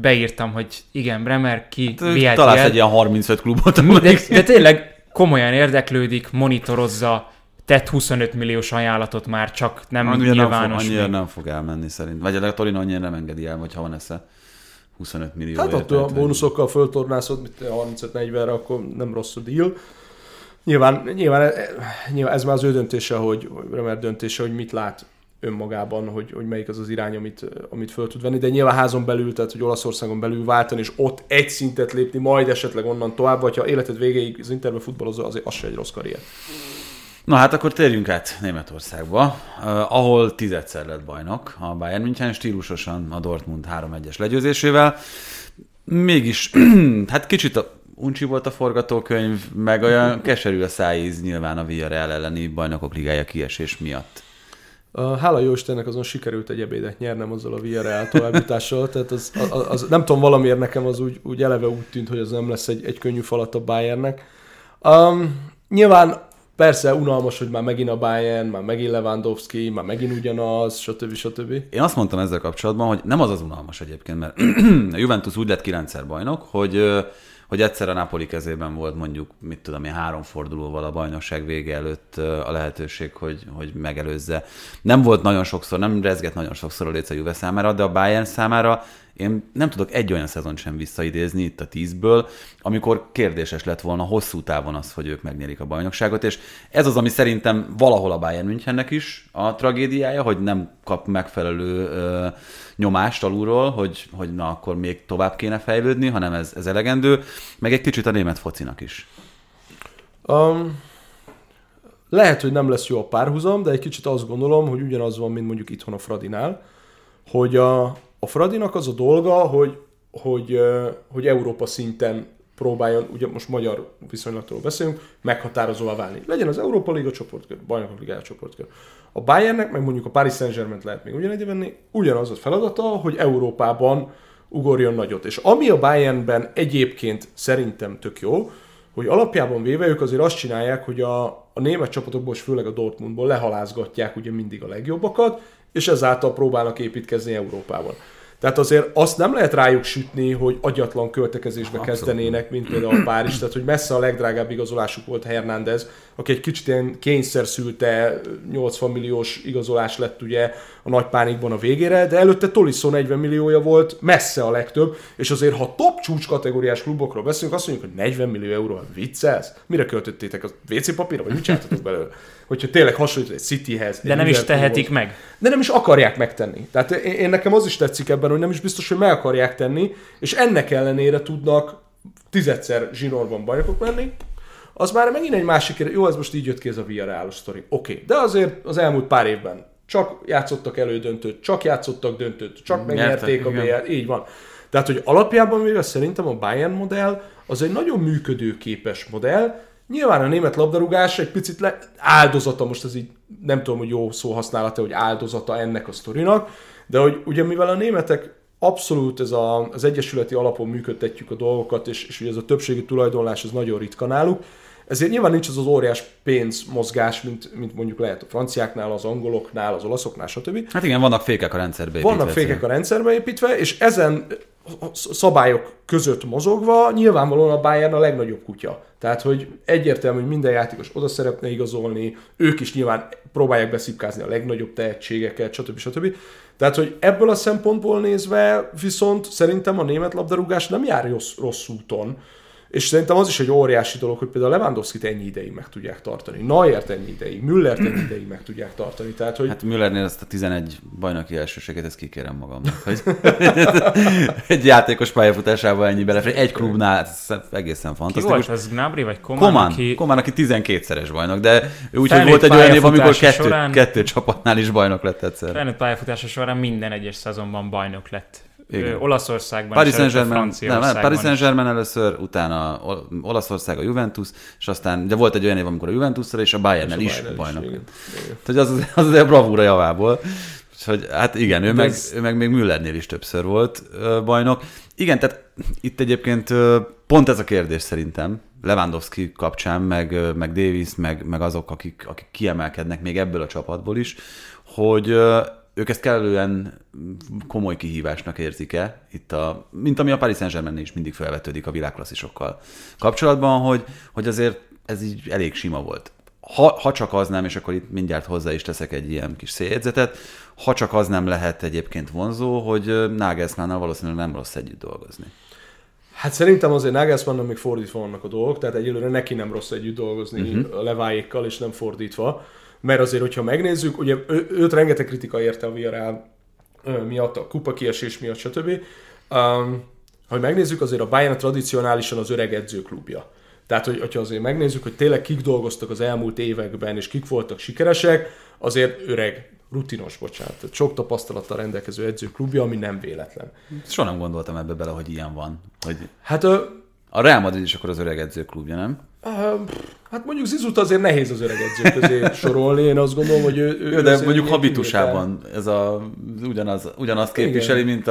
beírtam, hogy igen, Bremer ki, VTL. Találsz egy ilyen 35 klubot. De tényleg komolyan érdeklődik, monitorozza, tett 25 milliós ajánlatot már, csak nem annyira nyilvános. Annyira nem fog elmenni szerint. Vagy a Torino annyira nem engedi el, hogyha van esze. 25 millió. Hát ott a bónuszokkal föltornászod, mint 35-40-re, akkor nem rossz a deal. Nyilván ez már az ő döntése, Bremer döntése, hogy mit lát önmagában, hogy melyik az az irány, amit föl tud venni, de nyilván házon belül, tehát hogy Olaszországon belül váltani, és ott egy szintet lépni, majd esetleg onnan tovább, vagy ha életed végéig az Interben futballozol, azért az se egy rossz karrier. Na hát akkor térjünk át Németországba, ahol 10-szer lett bajnok a Bayern München, stílusosan a Dortmund 3-1-es legyőzésével. Mégis, hát kicsit uncsi volt a forgatókönyv, meg olyan keserű a szájíz nyilván a Villarreal elleni Bajnokok Ligája kiesés miatt. Hála jó Istennek azon sikerült egy ebédet nyernem azzal a Villarreal továbbjutással, tehát az nem tudom, valamiért nekem az úgy eleve úgy tűnt, hogy az nem lesz egy könnyű falat a Bayernnek. Nyilván persze unalmas, hogy már megint a Bayern, már megint Lewandowski, már megint ugyanaz, stb. Én azt mondtam ezzel kapcsolatban, hogy nem az unalmas egyébként, mert a Juventus úgy lett 9-szer bajnok, hogy egyszer a Napoli kezében volt mondjuk, mit tudom én, 3 fordulóval a bajnokság vége előtt a lehetőség, hogy megelőzze. Nem volt nagyon sokszor, nem rezgett nagyon sokszor a létsz a Juve számára, de a Bayern számára én nem tudok egy olyan szezont sem visszaidézni itt a 10-ből, amikor kérdéses lett volna hosszú távon az, hogy ők megnyerik a bajnokságot, és ez az, ami szerintem valahol a Bayern Münchennek is a tragédiája, hogy nem kap megfelelő nyomást alulról, hogy na akkor még tovább kéne fejlődni, hanem ez elegendő, meg egy kicsit a német focinak is. Lehet, hogy nem lesz jó a párhuzam, de egy kicsit azt gondolom, hogy ugyanaz van, mint mondjuk itthon a Fradinál, hogy a Fradinak az a dolga, hogy Európa szinten próbáljon, ugye most magyar viszonylatról beszélünk, meghatározóvá válni. Legyen az Európa Liga csoportkör, Bajnokok Ligája csoportkör. A Bayernnek, meg mondjuk a Paris Saint-Germaint lehet még ugyanegy venni, ugyanaz a feladata, hogy Európában ugorjon nagyot. És ami a Bayernben egyébként szerintem tök jó, hogy alapjában véve ők azért azt csinálják, hogy a német csapatokból, és főleg a Dortmundból lehalázgatják ugye mindig a legjobbakat, és ezáltal próbálnak építkezni Európában. Tehát azért azt nem lehet rájuk sütni, hogy agyatlan költekezésbe kezdenének, mint például a Párizs. Tehát, hogy messze a legdrágább igazolásuk volt Hernández, aki egy kicsit ilyen kényszerszülte 80 milliós igazolás lett ugye a nagy pánikban a végére, de előtte Tolisso 40 milliója volt, messze a legtöbb, és azért ha top csúcs kategóriás klubokról beszélünk, azt mondjuk, hogy 40 millió euró, viccelsz? Mire költöttétek? A WC papírra? Vagy mit csináltatok belőle? Hogyha tényleg hasonlít egy Cityhez. De nem is tehetik meg. De nem is akarják megtenni. Tehát én nekem az is tetszik ebben, hogy nem is biztos, hogy meg akarják tenni, és ennek ellenére tudnak 10-szer zsinórban bajnokok lenni. Az már megint egy másik kérdés. Jó, ez most így jött ki ez a Villarreal sztori. Oké. De azért az elmúlt pár évben csak játszottak elődöntőt, csak játszottak döntőt, csak megnyerték a BL-t. Így van. Tehát, hogy alapjában véve szerintem a Bayern modell az egy nagyon működőképes modell. Nyilván a német labdarúgás egy picit áldozata, most ez így nem tudom, hogy jó szó használata, hogy áldozata ennek a sztorinak, de hogy ugye mivel a németek abszolút ez az egyesületi alapon működtetjük a dolgokat, és ugye ez a többségi tulajdonlás az nagyon ritka náluk, ezért nyilván nincs az az óriás pénzmozgás, mint mondjuk lehet a franciáknál, az angoloknál, az olaszoknál, stb. Hát igen, vannak fékek a rendszerbe építve. És ezen szabályok között mozogva nyilvánvalóan a Bayern a legnagyobb kutya. Tehát, hogy egyértelmű, hogy minden játékos oda szeretne igazolni, ők is nyilván próbálják beszipkázni a legnagyobb tehetségeket, stb. Tehát, hogy ebből a szempontból nézve viszont szerintem a német labdarúgás nem jár rossz úton, és szerintem az is egy óriási dolog, hogy például Lewandowskit ennyi ideig meg tudják tartani, Neuert ennyi ideig, Müllert ennyi ideig meg tudják tartani. Tehát, hogy... Hát Müllernél ezt a 11 bajnoki elsőséget, ezt kikérem magamnak, hogy egy játékos pályafutásában ennyi belefér. Egy klubnál egészen fantasztikus. Ki volt ez, Gnabry vagy Coman, aki 12-szeres bajnok, de úgyhogy volt egy olyan év, amikor kettő csapatnál is bajnok lett egyszer. Felnőtt pályafutása során minden egyes szezonban bajnok lett. Igen. Olaszországban, Paris Saint-Germain, Paris Saint-Germain először, utána Olaszország, a Juventus, és aztán, de volt egy olyan év, amikor a Juventusszal és a Bayernnel is bajnok. Tehát az a bravúra javából. Hogy, hát igen, ő meg még Müllernél is többször volt bajnok. Igen, tehát itt egyébként pont ez a kérdés szerintem, Lewandowski kapcsán, meg Davis, meg azok, akik kiemelkednek még ebből a csapatból is, hogy... Ők ezt kellően komoly kihívásnak érzik-e, mint ami a Paris Saint-Germain is mindig felvetődik a világklasszisokkal kapcsolatban, hogy azért ez így elég sima volt. Ha csak az nem, és akkor itt mindjárt hozzá is teszek egy ilyen kis széljegyzetet, ha csak az nem lehet egyébként vonzó, hogy Nagelsmannnal valószínűleg nem rossz együtt dolgozni. Hát szerintem azért Nagelsmannnal még fordítva vannak a dolgok, tehát egyelőre neki nem rossz együtt dolgozni a Leváékkal, és nem fordítva. Mert azért, hogyha megnézzük, ugye őt rengeteg kritika érte a Villarreal miatt, a kupakiesés miatt, stb. Ha megnézzük, azért a Bayern tradicionálisan az öreg edzőklubja. Tehát, hogyha azért megnézzük, hogy tényleg kik dolgoztak az elmúlt években, és kik voltak sikeresek, azért öreg, rutinos, bocsánat, sok tapasztalattal rendelkező edzőklubja, ami nem véletlen. Soha nem gondoltam ebbe bele, hogy ilyen van. Hogy... Hát a Real Madrid is akkor az öreg edzőklubja, nem? Hát mondjuk Zizut azért nehéz az öreg edzők közé sorolni, én azt gondolom, hogy ő de mondjuk habitusában ez ugyanazt képviseli, igen.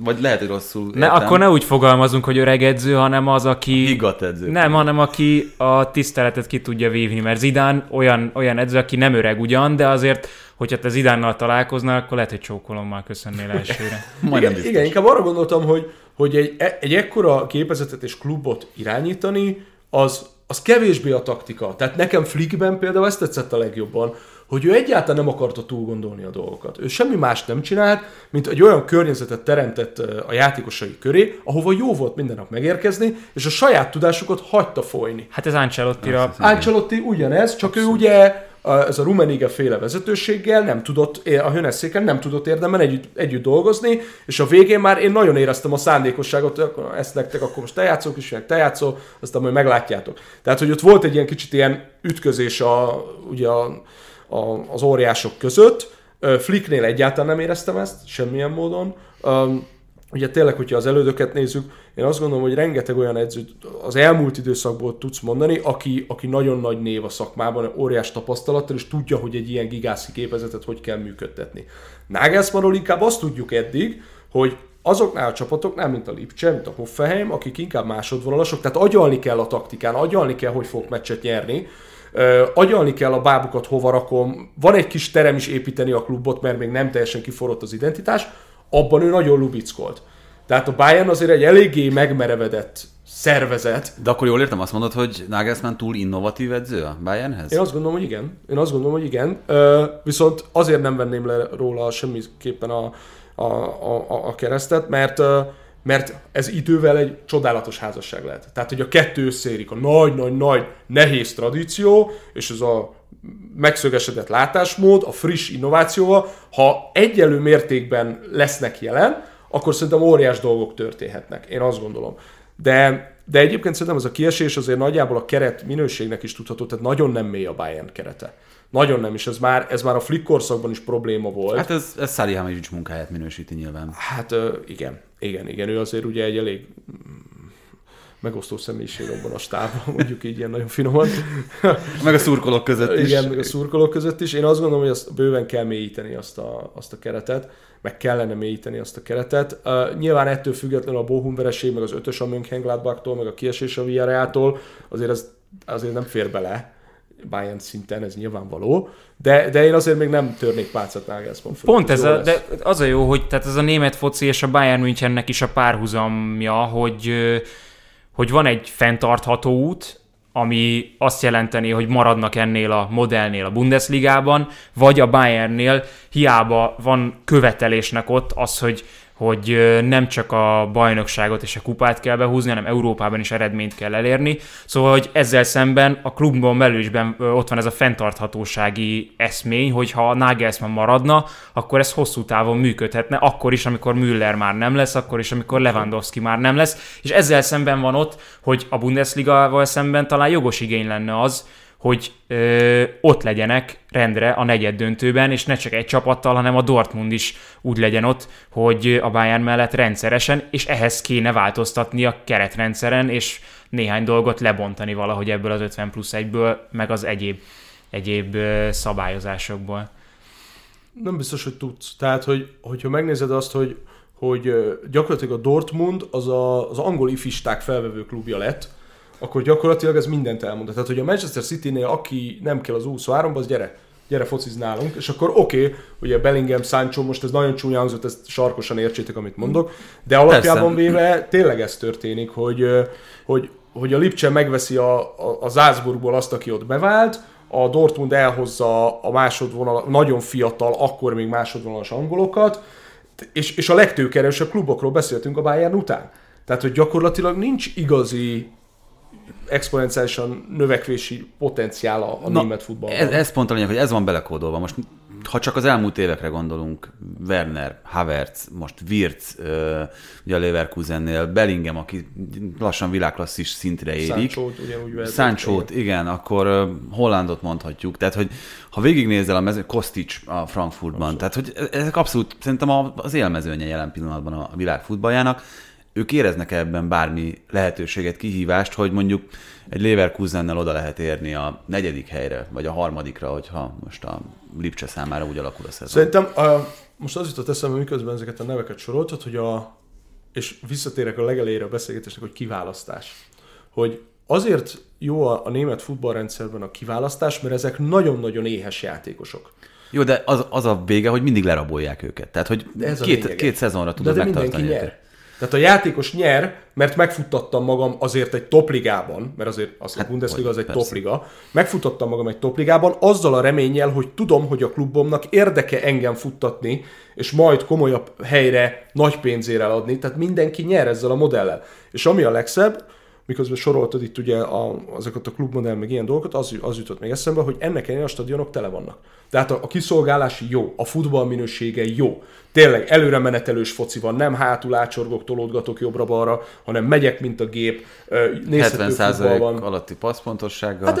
Vagy lehet, hogy rosszul értem. Akkor ne úgy fogalmazunk, hogy öreg edző, hanem az, aki... Higgadt edző. Nem, hanem aki a tiszteletet ki tudja vívni, mert Zidane olyan edző, aki nem öreg ugyan, de azért, hogyha te Zidánnal találkoznál, akkor lehet, hogy csókolommal köszönnél elsőre. Igen, inkább arra gondoltam, hogy egy ekkora gépezetet és klubot irányítani, az kevésbé a taktika. Tehát nekem Flickben például ezt tetszett a legjobban, hogy ő egyáltalán nem akarta túlgondolni a dolgokat. Ő semmi mást nem csinált, mint egy olyan környezetet teremtett a játékosai köré, ahova jó volt minden nap megérkezni, és a saját tudásukat hagyta folyni. Hát ez Ancelottira. Ancelotti ugyanez, csak abszolút. Ő ugye ez a Rummenigge féle vezetőséggel nem tudott, a Höneszéken nem tudott érdemben együtt dolgozni, és a végén már én nagyon éreztem a szándékosságot, akkor ezt nektek, akkor most te játszok, és te játszol, aztán majd meglátjátok. Tehát, hogy ott volt egy ilyen kicsit ilyen ütközés az óriások között. Flicknél egyáltalán nem éreztem ezt, semmilyen módon. Ugye tényleg, hogyha az elődöket nézzük, én azt gondolom, hogy rengeteg olyan edzőt az elmúlt időszakból tudsz mondani, aki nagyon nagy név a szakmában, óriás tapasztalattal, és tudja, hogy egy ilyen gigászi gépezetet hogy kell működtetni. Nagelsmannról inkább azt tudjuk eddig, hogy azoknál a csapatoknál, mint a Lipcse, mint a Hoffenheim, akik inkább másodvonalasok, tehát agyalni kell a taktikán, agyalni kell, hogy fogok meccset nyerni, agyalni kell a bábukat hova rakom, van egy kis terem is építeni a klubot, mert még nem teljesen kiforrott az identitás, abban ő nagyon lubickolt. Tehát a Bayern azért egy eléggé megmerevedett szervezet. De akkor jól értem, azt mondod, hogy Nagelsmann túl innovatív edző a Bayernhez? Én azt gondolom, hogy igen. Viszont azért nem venném le róla semmiképpen a keresztet, mert ez idővel egy csodálatos házasság lehet. Tehát, hogy a kettő összeérik, a nagy-nagy-nagy nehéz tradíció, és ez a megszögesedett látásmód, a friss innovációval, ha egyenlő mértékben lesznek jelen, akkor szerintem óriás dolgok történhetnek. Én azt gondolom. De egyébként szerintem ez a kiesés azért nagyjából a keret minőségnek is tudható, tehát nagyon nem mély a Bayern kerete. Nagyon nem, és ez már a Flick korszakban is probléma volt. Hát ez Szalihamidzsics munkáját minősíti nyilván. Hát igen. Ő azért ugye egy elég megosztó személyiség abban a stábban, mondjuk így ilyen nagyon finoman. Meg a szurkolók között is. Igen, meg a szurkolók között is. Én azt gondolom, hogy bőven kell mélyíteni azt a keretet, meg kellene mélyíteni azt a keretet. Nyilván ettől függetlenül a Bochum vereség, meg az ötös a Mönchengladbachtól, meg a kiesés a Villarrealtól, azért nem fér bele. Bayern szinten ez nyilvánvaló, de én azért még nem törnék pálcát Nagelsmann fölött. Pont ez, de az a jó, hogy tehát ez a német foci és a Bayern Münchennek is a párhuzamja, hogy van egy fenntartható út, ami azt jelenteni, hogy maradnak ennél a modellnél a Bundesligában, vagy a Bayernnél hiába van követelésnek ott az, hogy nem csak a bajnokságot és a kupát kell behúzni, hanem Európában is eredményt kell elérni. Szóval, hogy ezzel szemben a klubban belül is ott van ez a fenntarthatósági eszmény, hogy ha Nagelsmann maradna, akkor ez hosszú távon működhetne, akkor is, amikor Müller már nem lesz, akkor is, amikor Lewandowski már nem lesz. És ezzel szemben van ott, hogy a Bundesligával szemben talán jogos igény lenne az, hogy ott legyenek rendre a negyeddöntőben, és ne csak egy csapattal, hanem a Dortmund is úgy legyen ott, hogy a Bayern mellett rendszeresen, és ehhez kéne változtatni a keretrendszeren, és néhány dolgot lebontani valahogy ebből az 50+1-ből, meg az egyéb szabályozásokból. Nem biztos, hogy tudsz. Tehát, hogyha megnézed azt, hogy gyakorlatilag a Dortmund az angol ifisták felvevő klubja lett, akkor gyakorlatilag ez mindent elmondta. Tehát, hogy a Manchester Citynél, aki nem kell az U23-ba, az gyere fociz nálunk, és akkor oké, ugye Bellingham, Sancho, most ez nagyon csúnya hangzott, ezt sarkosan értsétek, amit mondok, de alapjában véve tényleg ez történik, hogy a Lipcse megveszi a Salzburgból azt, aki ott bevált, a Dortmund elhozza a másodvonal, nagyon fiatal, akkor még másodvonalas angolokat, és a legtőkerősebb klubokról beszéltünk a Bayern után. Tehát, hogy gyakorlatilag nincs igazi exponenciálisan növekvési potenciál a német futballban. Ez pont a lényeg, hogy ez van belekódolva. Most, ha csak az elmúlt évekre gondolunk, Werner, Havertz, most Wirtz, ugye a Leverkusennél, Bellingham, aki lassan világklasszis szintre érik. Sanchót, ugyanúgy Sanchót, igen, akkor Hollandot mondhatjuk. Tehát, hogy ha végignézel a mezőn, Kostić a Frankfurtban, abszolút. Tehát, hogy ezek abszolút szerintem az élmezőnye jelen pillanatban a világ futballjának. Ők éreznek ebben bármi lehetőséget, kihívást, hogy mondjuk egy Leverkusennel oda lehet érni a 4. helyre, vagy a 3., hogyha most a Lipcse számára úgy alakul a szezon. Szerintem most az jutott eszembe, miközben ezeket a neveket soroltad, és visszatérek a legelejére a beszélgetésnek, hogy kiválasztás. Hogy azért jó a német futballrendszerben a kiválasztás, mert ezek nagyon-nagyon éhes játékosok. Jó, de az a vége, hogy mindig lerabolják őket. Tehát, hogy két szezonra tudod megtartani őket. Tehát a játékos nyer, mert megfuttattam magam azért egy topligában, mert azért a Bundesliga az egy topliga, megfuttattam magam egy topligában azzal a reménnyel, hogy tudom, hogy a klubomnak érdeke engem futtatni, és majd komolyabb helyre nagy pénzére adni, tehát mindenki nyer ezzel a modellel. És ami a legszebb, miközben soroltad itt ugye azokat a klubmodell, meg ilyen dolgokat, az jutott még eszembe, hogy ennek ellenére a stadionok tele vannak. Tehát a kiszolgálás jó, a futball minősége jó. Tényleg előre menetelős foci van, nem hátul ácsorgok, tolódgatok jobbra-balra, hanem megyek, mint a gép, nézhető futball van. 70% alatti passzpontossággal. Hát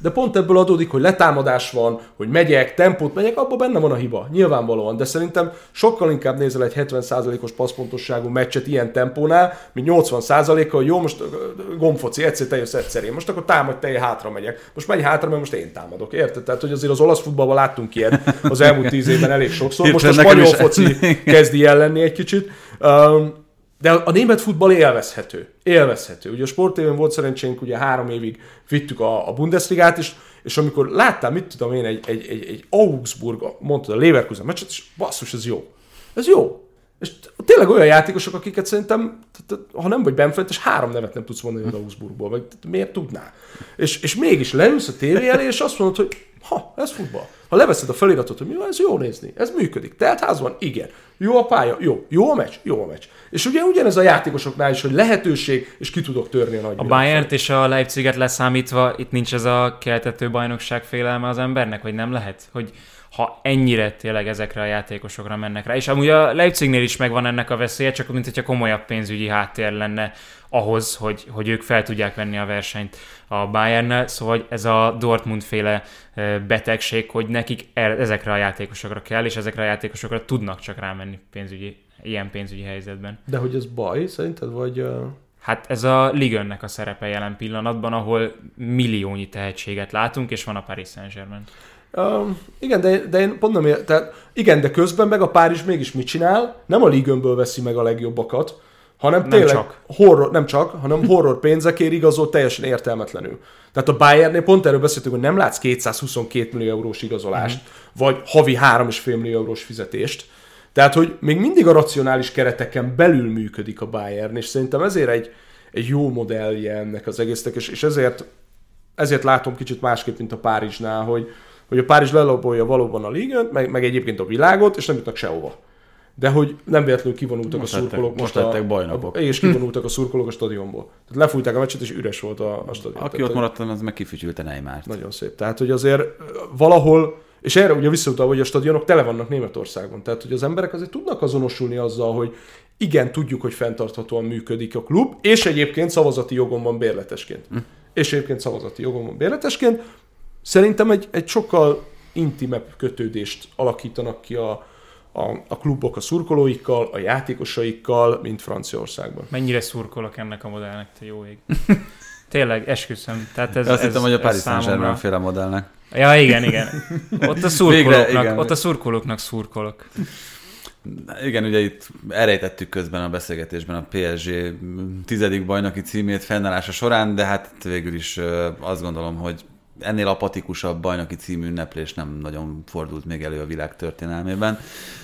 de pont ebből adódik, hogy letámadás van, hogy megyek, tempót megyek, abban benne van a hiba, nyilvánvalóan. De szerintem sokkal inkább nézel egy 70%-os passzpontosságú meccset ilyen tempónál, mint 80%-kal, jó, most gomfoci, egyszer te jössz egyszer én, most akkor támadj, te én hátra megyek. Most menj hátra, mert most én támadok, érted? Tehát, hogy azért az olasz futballban láttunk ilyet az elmúlt 10 évben elég sokszor. Most a spanyol foci kezd ilyen lenni egy kicsit. De a német futball élvezhető. Élvezhető. Ugye a Sport TV-n volt szerencsénk, ugye 3 évig vittük a Bundesligát is, és amikor láttam, mit tudom én, egy Augsburg, mondtad a Leverkusen meccset, és basszus, ez jó. Ez jó. És tényleg olyan játékosok, akiket szerintem, ha nem vagy benfent, és 3 nevet nem tudsz mondani az Augsburgból, vagy miért tudnál? És mégis leülsz a tévé elé, és azt mondod, hogy ha, ez futball. Ha leveszed a feliratot, hogy mi van, ez jó nézni, ez működik. Tehát ház van, igen. Jó a pálya, jó. Jó a meccs, jó a meccs. És ugye ugyanez a játékosoknál is, hogy lehetőség, és ki tudok törni a nagy. A Bayern-t és a Leipziget leszámítva, itt nincs ez a keltető bajnokság félelme az embernek, hogy nem lehet, hogy ha ennyire tényleg ezekre a játékosokra mennek rá. És amúgy a Leipzignél is megvan ennek a veszélye, csak mint hogyha komolyabb pénzügyi háttér lenne ahhoz, hogy ők fel tudják venni a versenyt a Bayernnel. Szóval ez a Dortmund-féle betegség, hogy nekik ezekre a játékosokra kell, és ezekre a játékosokra tudnak csak rámenni ilyen pénzügyi helyzetben. De hogy ez baj, szerinted? Vagy... Hát ez a Ligönnek a szerepe jelen pillanatban, ahol milliónyi tehetséget látunk, és van a Paris Saint-Germain. Igen, de én pont nem értem. Igen, de közben meg a Párizs mégis mit csinál? Nem a Ligönből veszi meg a legjobbakat, hanem tényleg nem csak, hanem horror pénzekért igazol teljesen értelmetlenül. Tehát a Bayernnél pont erről beszéltünk, hogy nem látsz 222 millió eurós igazolást, vagy havi 3,5 millió eurós fizetést. Tehát, hogy még mindig a racionális kereteken belül működik a Bayern, és szerintem ezért egy jó modellje ennek az egésznek, és ezért látom kicsit másképp, mint a Párizsnál, hogy a Párizs lelabolja valóban a Ligönt, meg egyébként a világot, és nem jutnak sehova. De hogy nem véletlenül kivonultak most a szurkolók. Most lettek bajnokok. És kivonultak a szurkolók a stadionból. Tehát lefújták a meccset, és üres volt a stadion. Aki ott maradt, az meg kifütyülte Neymárt. Nagyon szép. Tehát, hogy azért valahol, és erre ugye visszautal, hogy a stadionok tele vannak Németországban. Tehát, hogy az emberek azért tudnak azonosulni azzal, hogy igen, tudjuk, hogy fenntarthatóan működik a klub, és egyébként szavazati jogom van bérletesként. Szerintem egy sokkal intimebb kötődést alakítanak ki a klubok a szurkolóikkal, a játékosaikkal, mint Franciaországban. Mennyire szurkolok ennek a modellnek, te jó ég. Tényleg, esküszöm. Tehát ez, azt hittem, hogy a Paris Saint-Germain féle modellnek. Ja, igen. Ott a szurkolóknak szurkolok. Igen, ugye itt elrejtettük közben a beszélgetésben a PSG 10. bajnoki címét fennállása során, de hát végül is azt gondolom, hogy ennél apatikusabb bajnoki című ünneplés nem nagyon fordult még elő a világ történelmében.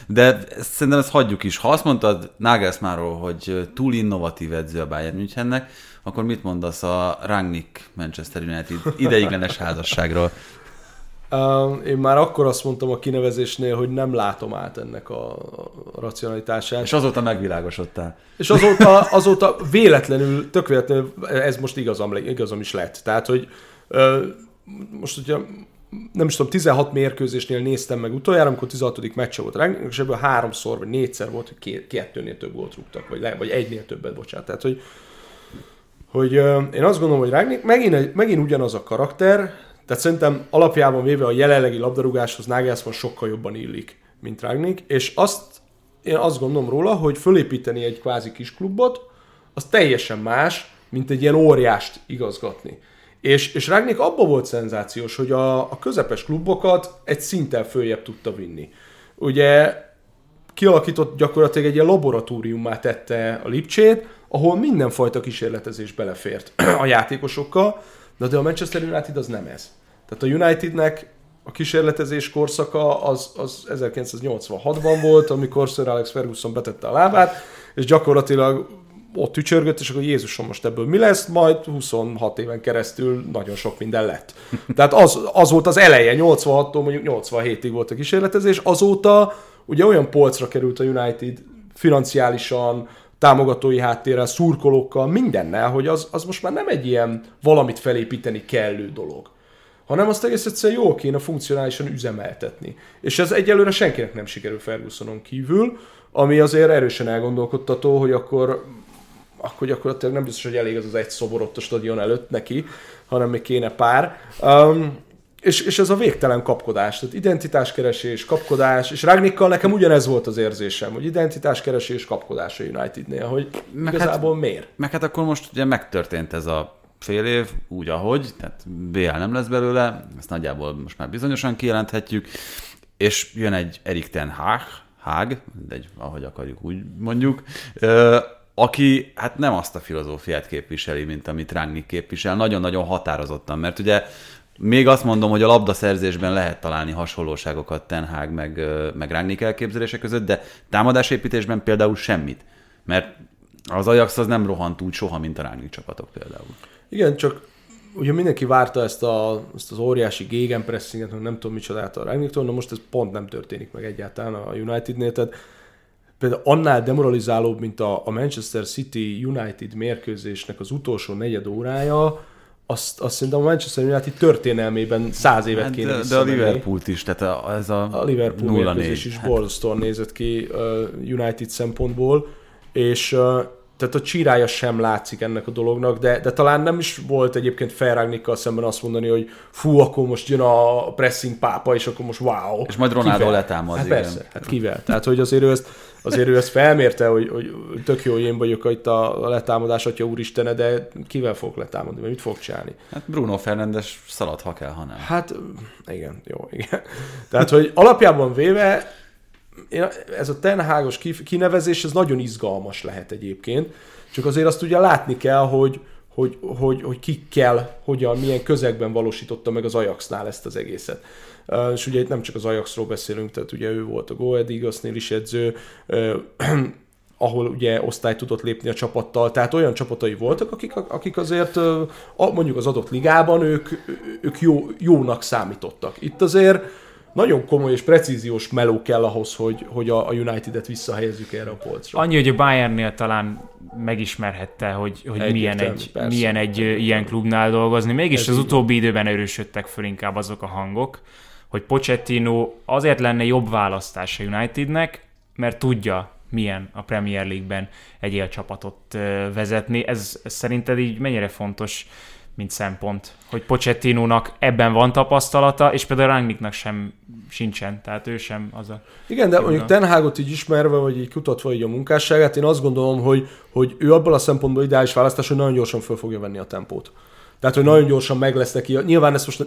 De szerintem ezt hagyjuk is. Ha azt mondtad Nagelsmannról, hogy túl innovatív edző a Bayern Münchennek, akkor mit mondasz a Rangnick Manchester United ideiglenes házasságról? Én már akkor azt mondtam a kinevezésnél, hogy nem látom át ennek a racionalitását. És azóta megvilágosodtál. És azóta tök véletlenül, ez most igazam is lett. Tehát, hogy most, hogyha nem is tudom, 16 mérkőzésnél néztem meg utoljára, amikor 16. meccse volt Rangnick, és ebből 3-szor vagy 4-szer volt, hogy 2-nél több gólt rúgtak, vagy 1-nél többet, bocsánat. Tehát, hogy én azt gondolom, hogy Rangnick megint ugyanaz a karakter, tehát szerintem alapjában véve a jelenlegi labdarúgáshoz Nagelsmann sokkal jobban illik, mint Rangnick, és én azt gondolom róla, hogy fölépíteni egy kvázi kis klubot, az teljesen más, mint egy ilyen óriást igazgatni. És Rangnick abba volt szenzációs, hogy a közepes klubokat egy szinten följebb tudta vinni. Ugye kialakított gyakorlatilag egy ilyen laboratóriummá tette a Lipcsét, ahol mindenfajta kísérletezés belefért a játékosokkal, de a Manchester United az nem ez. Tehát a Unitednek a kísérletezés korszaka az 1986-ban volt, amikor Sir Alex Ferguson betette a lábát, és gyakorlatilag ott tücsörgött, és akkor Jézusom, most ebből mi lesz, majd 26 éven keresztül nagyon sok minden lett. Tehát az volt az eleje, 86-tól mondjuk 87-ig volt a kísérletezés, azóta ugye olyan polcra került a United financiálisan, támogatói háttérrel, szurkolókkal, mindennel, hogy az most már nem egy ilyen valamit felépíteni kellő dolog, hanem azt egész egyszerűen jól kéne funkcionálisan üzemeltetni. És ez egyelőre senkinek nem sikerül Fergusonon kívül, ami azért erősen elgondolkodtató, hogy akkor gyakorlatilag nem biztos, hogy elég az egy szobor ott a stadion előtt neki, hanem még kéne pár. És ez a végtelen kapkodás, tehát identitáskeresés, kapkodás, és Rangnickkal nekem ugyanez volt az érzésem, hogy identitáskeresés, kapkodás a Unitednél, hogy meg igazából hát, miért? Meg hát akkor most ugye megtörtént ez a fél év, úgy ahogy, tehát BL nem lesz belőle, ezt nagyjából most már bizonyosan kijelenthetjük, és jön egy Erik ten Hag, mindegy, ahogy akarjuk, úgy mondjuk, aki hát nem azt a filozófiát képviseli, mint amit Rangnick képvisel, nagyon-nagyon határozottan, mert ugye még azt mondom, hogy a labdaszerzésben lehet találni hasonlóságokat Ten Hag meg Rangnick elképzelése között, de támadásépítésben például semmit. Mert az Ajax az nem rohant úgy soha, mint a Rangnick csapatok például. Igen, csak ugye mindenki várta ezt az óriási gegenpressinget, nem tudom micsodát a Rangnicktól, de most ez pont nem történik meg egyáltalán a Unitednél. Tehát például annál demoralizálóbb, mint a Manchester City United mérkőzésnek az utolsó negyed órája, azt szerintem a Manchester United történelmében 100 évet hát kéne visszamenni. De a Liverpoolt is, tehát ez a Liverpool mérkőzés is borzasztóan nézett ki United szempontból, és tehát a csírája sem látszik ennek a dolognak, de talán nem is volt egyébként Rangnickkal szemben azt mondani, hogy fú, akkor most jön a pressing pápa, és akkor most wow. És majd Ronaldo letámad. Hát igen. Persze, hát kivel. Tehát, hogy azért ő ezt felmérte, hogy tök jó, hogy én vagyok itt a letámadás, atya úristene, de kivel fogok letámadni, vagy mit fogok csinálni? Hát Bruno Fernandes szalad, ha kell, ha nem. Hát igen, jó, igen. Tehát, hogy alapjában véve ez a Ten Hagos kinevezés, ez nagyon izgalmas lehet egyébként, csak azért azt ugye látni kell, hogy kikkel, hogyan, milyen közegben valósította meg az Ajaxnál ezt az egészet. És ugye itt nem csak az Ajaxról beszélünk, tehát ugye ő volt a Goed Igaznél is edző, ahol ugye osztály tudott lépni a csapattal, tehát olyan csapatai voltak, akik azért mondjuk az adott ligában ők jónak számítottak. Itt azért nagyon komoly és precíziós meló kell ahhoz, hogy a United-et visszahelyezzük erre a polcra. Annyi, hogy a Bayernnél talán megismerhette, hogy milyen egy ilyen klubnál dolgozni. Mégis ez az utóbbi időben erősödtek föl inkább azok a hangok, hogy Pochettino azért lenne jobb választás a Unitednek, mert tudja, milyen a Premier League-ben egy ilyen csapatot vezetni. Ez szerinted így mennyire fontos, mint szempont, hogy Pochettinónak ebben van tapasztalata, és például Rangnicknak sincsen, tehát ő sem az a... Igen, de mondjuk Ten Hagot így ismerve, vagy így kutatva így a munkásságát, én azt gondolom, hogy ő abban a szempontból ideális választás, hogy nagyon gyorsan föl fogja venni a tempót. Tehát, hogy nagyon gyorsan meg lesz neki. Nyilván ezt most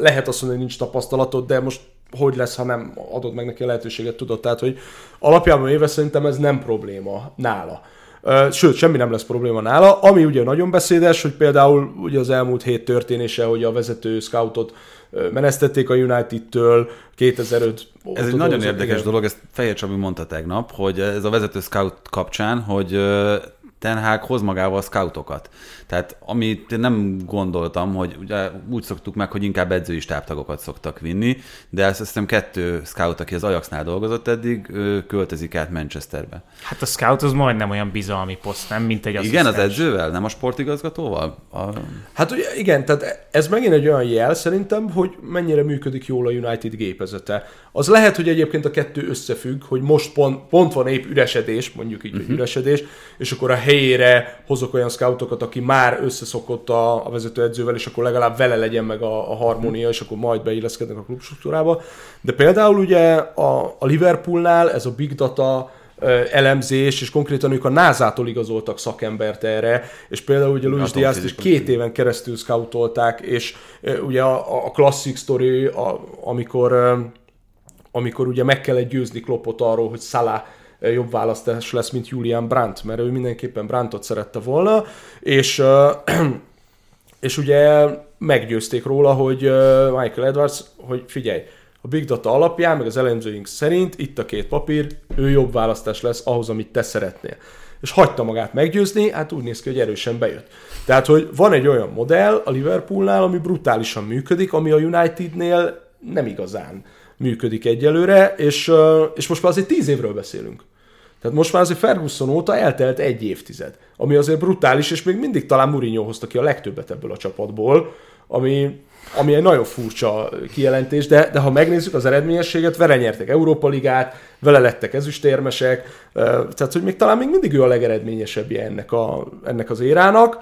lehet azt mondani, hogy nincs tapasztalatod, de most hogy lesz, ha nem adod meg neki a lehetőséget, tudod? Tehát, hogy alapjában éve szerintem ez nem probléma nála. Sőt, semmi nem lesz probléma nála, ami ugye nagyon beszédes, hogy például ugye az elmúlt hét történése, hogy a vezető scoutot menesztették a United-től 2005. Ez egy nagyon érdekes dolog, ezt Fehér Csabi mondta tegnap, hogy ez a vezető scout kapcsán, hogy Ten Hag hoz magával a scoutokat. Tehát amit nem gondoltam, hogy ugye úgy szoktuk meg, hogy inkább edzői stábtagokat szoktak vinni, de azt hiszem 2 scout, aki az Ajaxnál dolgozott eddig, költözik át Manchesterbe. Hát a scout az majdnem olyan bizalmi poszt, nem? Mint egy asszisztens. Igen, az edzővel, nem a sportigazgatóval? Hát ugye igen, tehát ez megint egy olyan jel szerintem, hogy mennyire működik jól a United gépezete. Az lehet, hogy egyébként a 2 összefügg, hogy most pont van épp üresedés, mondjuk így, hogy üresedés, és akkor a helyére hozok olyan scoutokat, aki már összeszokott a vezetőedzővel, és akkor legalább vele legyen meg a harmónia, és akkor majd beilleszkednek a klubstruktúrába. De például ugye a Liverpoolnál ez a big data elemzés, és konkrétan ők a NASA-tól igazoltak szakembert erre, és például ugye Luis Diaz-t is 2 éven keresztül scoutolták, és ugye a klasszik sztori, amikor ugye meg kellett győzni Kloppot arról, hogy Salah jobb választás lesz, mint Julian Brandt, mert ő mindenképpen Brandtot szerette volna, és ugye meggyőzték róla, hogy Michael Edwards, hogy figyelj, a big data alapján, meg az elemzőink szerint itt a 2 papír, ő jobb választás lesz ahhoz, amit te szeretnél. És hagyta magát meggyőzni, hát úgy néz ki, hogy erősen bejött. Tehát, hogy van egy olyan modell a Liverpoolnál, ami brutálisan működik, ami a Unitednél nem igazán működik egyelőre, és most már azért 10 évről beszélünk. Tehát most már azért Ferguson óta eltelt 1 évtized, ami azért brutális, és még mindig talán Mourinho hozta ki a legtöbbet ebből a csapatból, ami egy nagyon furcsa kijelentés, de ha megnézzük az eredményességet, vele nyertek Európa Ligát, vele lettek ezüstérmesek, tehát hogy még talán még mindig ő a legeredményesebbje ennek az érának.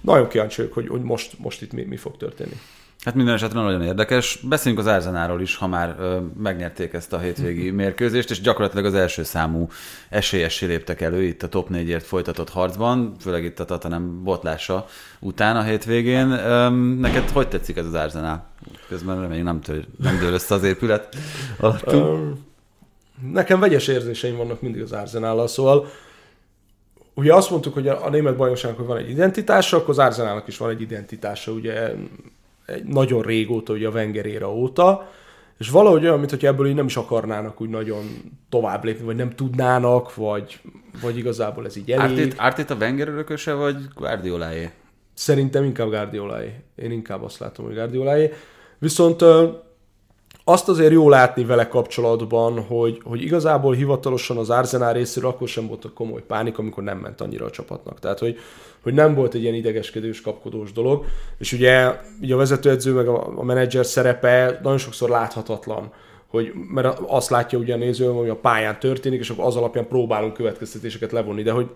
Nagyon kíváncsi vagyok, hogy most itt mi fog történni. Hát minden esetre nagyon érdekes. Beszéljünk az Arzenáról is, ha már megnyerték ezt a hétvégi mérkőzést, és gyakorlatilag az első számú esélyessé léptek elő itt a top 4-ért folytatott harcban, főleg itt a Tottenham botlása után a hétvégén. Neked hogy tetszik ez az Arzenál? Közben reméljük nem dől össze az épület alattunk. Nekem vegyes érzéseim vannak mindig az Arzenállal, szóval ugye azt mondtuk, hogy a német bajnokságnak van egy identitása, akkor az Arzenálnak is van egy identitása, ugye nagyon régóta, ugye a Wenger éra óta, és valahogy olyan, mintha ebből így nem is akarnának úgy nagyon tovább lépni, vagy nem tudnának, vagy igazából ez így elég. Ártét a Wenger örököse, vagy Guardioláé? Szerintem inkább Guardioláé. Én inkább azt látom, hogy Guardioláé. Viszont azt azért jó látni vele kapcsolatban, hogy igazából hivatalosan az Arsenal részéről akkor sem volt a komoly pánik, amikor nem ment annyira a csapatnak. Tehát, hogy nem volt egy ilyen idegeskedős, kapkodós dolog. És ugye a vezetőedző meg a menedzser szerepe nagyon sokszor láthatatlan, mert azt látja ugye a néző, hogy a pályán történik, és akkor az alapján próbálunk következtetéseket levonni. De hogy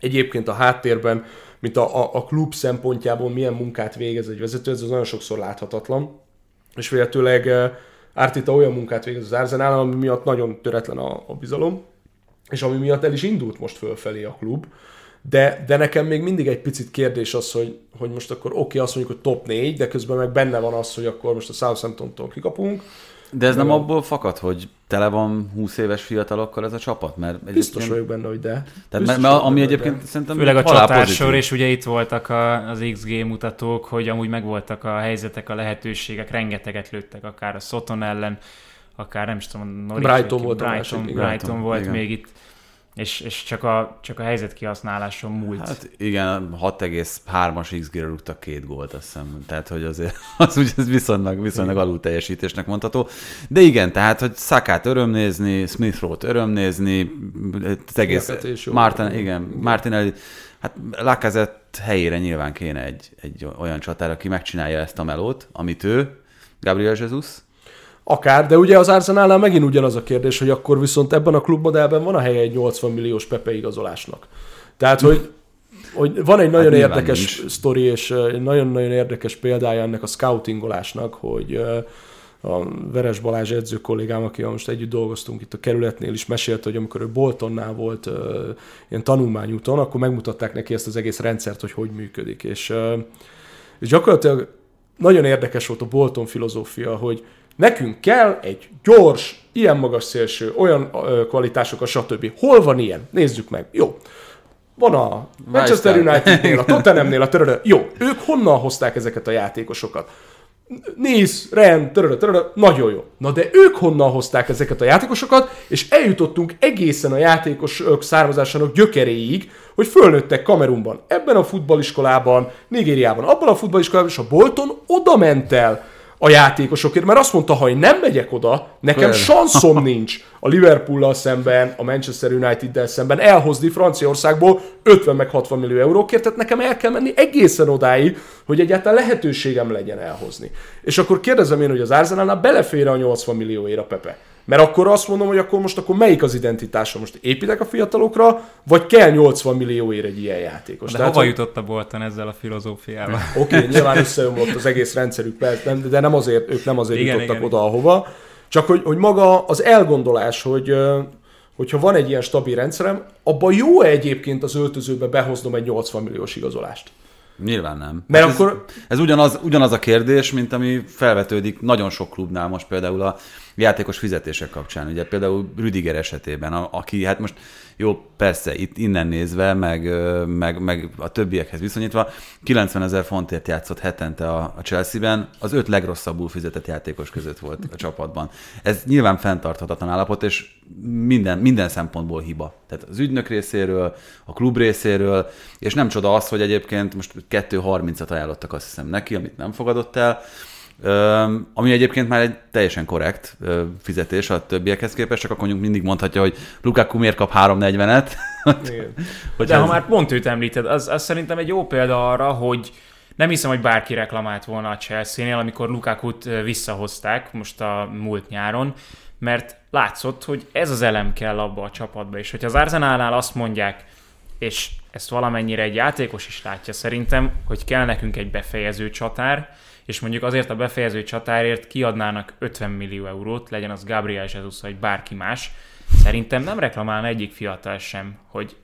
egyébként a háttérben, mint a klub szempontjából milyen munkát végez egy vezetőedző, az nagyon sokszor láthatatlan. És véletőleg Arteta olyan munkát végez az Arzenálnál, ami miatt nagyon töretlen a bizalom, és ami miatt el is indult most fölfelé a klub. De nekem még mindig egy picit kérdés az, hogy most akkor oké, azt mondjuk, hogy top 4, de közben meg benne van az, hogy akkor most a Southampton-tól kikapunk. De ez nem abból fakad, hogy tele van 20 éves fiatalokkal ez a csapat? Mert biztos vagyok benne, hogy de. Tehát, mert ami egyébként szerintem főleg a csatársor, és ugye itt voltak az XG mutatók, hogy amúgy megvoltak a helyzetek, a lehetőségek, rengeteget lőttek akár a Soton ellen, akár nem is tudom, Brighton volt még itt. És csak a helyzet kihasználáson múlt. Hát igen, 6,3-as XG-re rúgtak 2 gólt, azt hiszem. Tehát, hogy azért ez viszonylag alul teljesítésnek mondható. De igen, tehát, hogy Szakát öröm nézni, Smith-Rowe-t öröm nézni, az egész Martinelli, hát Lacazette helyére nyilván kéne egy olyan csatár, aki megcsinálja ezt a melót, amit ő, Gabriel Jesus, akár, de ugye az Arsenalnál megint ugyanaz a kérdés, hogy akkor viszont ebben a klubmodellben van a helye egy 80 milliós Pepe igazolásnak. Tehát, hogy van egy nagyon érdekes sztori, és egy nagyon-nagyon érdekes példája ennek a scoutingolásnak, hogy a Veres Balázs edző kollégám, akivel most együtt dolgoztunk itt a kerületnél is, mesélte, hogy amikor ő Boltonnál volt ilyen tanulmányúton, akkor megmutatták neki ezt az egész rendszert, hogy működik. És gyakorlatilag nagyon érdekes volt a Bolton filozófia, hogy nekünk kell egy gyors, ilyen magas szélső, olyan kvalitások, stb. Hol van ilyen? Nézzük meg. Jó. Van a Manchester Unitednél, a Tottenhamnél, a törölő. Jó. Ők honnan hozták ezeket a játékosokat? Nézz, Ren, törölő, nagyon jó. Na de ők honnan hozták ezeket a játékosokat, és eljutottunk egészen a játékosok származásának gyökeréig, hogy fölnőttek Kamerunban, ebben a futballiskolában, Nigériában, abban a futballiskolában, és a Bolton oda ment el a játékosokért, mert azt mondta, ha én nem megyek oda, nekem sanszom nincs a Liverpoollal szemben, a Manchester Uniteddel szemben elhozni Franciaországból 50 meg 60 millió eurókért, tehát nekem el kell menni egészen odáig, hogy egyáltalán lehetőségem legyen elhozni. És akkor kérdezem én, hogy az Arsenalnál belefér a 80 millióért a Pepe. Mert akkor azt mondom, hogy akkor melyik az identitása? Most építek a fiatalokra, vagy kell 80 millióért egy ilyen játékos? De tehát, hova jutott a Bolton ezzel a filozófiával? Oké, nyilván összeomlott az egész rendszerük, de nem azért, ők nem azért jutottak oda, ahova. Csak hogy maga az elgondolás, hogyha van egy ilyen stabil rendszerem, abban jó egyébként az öltözőbe behoznom egy 80 milliós igazolást? Nyilván nem. Mert hát akkor... Ez ugyanaz a kérdés, mint ami felvetődik nagyon sok klubnál most például a játékos fizetések kapcsán. Ugye például Rüdiger esetében, aki hát most jó, persze, itt innen nézve, meg a többiekhez viszonyítva, 90 000 fontért játszott hetente a Chelsea-ben, az 5 legrosszabbul fizetett játékos között volt a csapatban. Ez nyilván fenntarthatatlan állapot, és minden szempontból hiba. Tehát az ügynök részéről, a klub részéről, és nem csoda az, hogy egyébként most 2,30-at ajánlottak azt hiszem neki, amit nem fogadott el, ami egyébként már egy teljesen korrekt fizetés a többiekhez képest, csak akkor mindig mondhatja, hogy Lukaku miért kap 3,40-et. De ha már pont őt említed, az szerintem egy jó példa arra, hogy nem hiszem, hogy bárki reklamált volna a Chelsea-nél, amikor Lukakut visszahozták most a múlt nyáron, mert látszott, hogy ez az elem kell abba a csapatba is. Hogyha az Arsenalnál azt mondják és ezt valamennyire egy játékos is látja szerintem, hogy kell nekünk egy befejező csatár, és mondjuk azért a befejező csatárért kiadnának 50 millió eurót, legyen az Gabriel Jesus vagy bárki más. Szerintem nem reklamálna egyik fiatal sem, hogy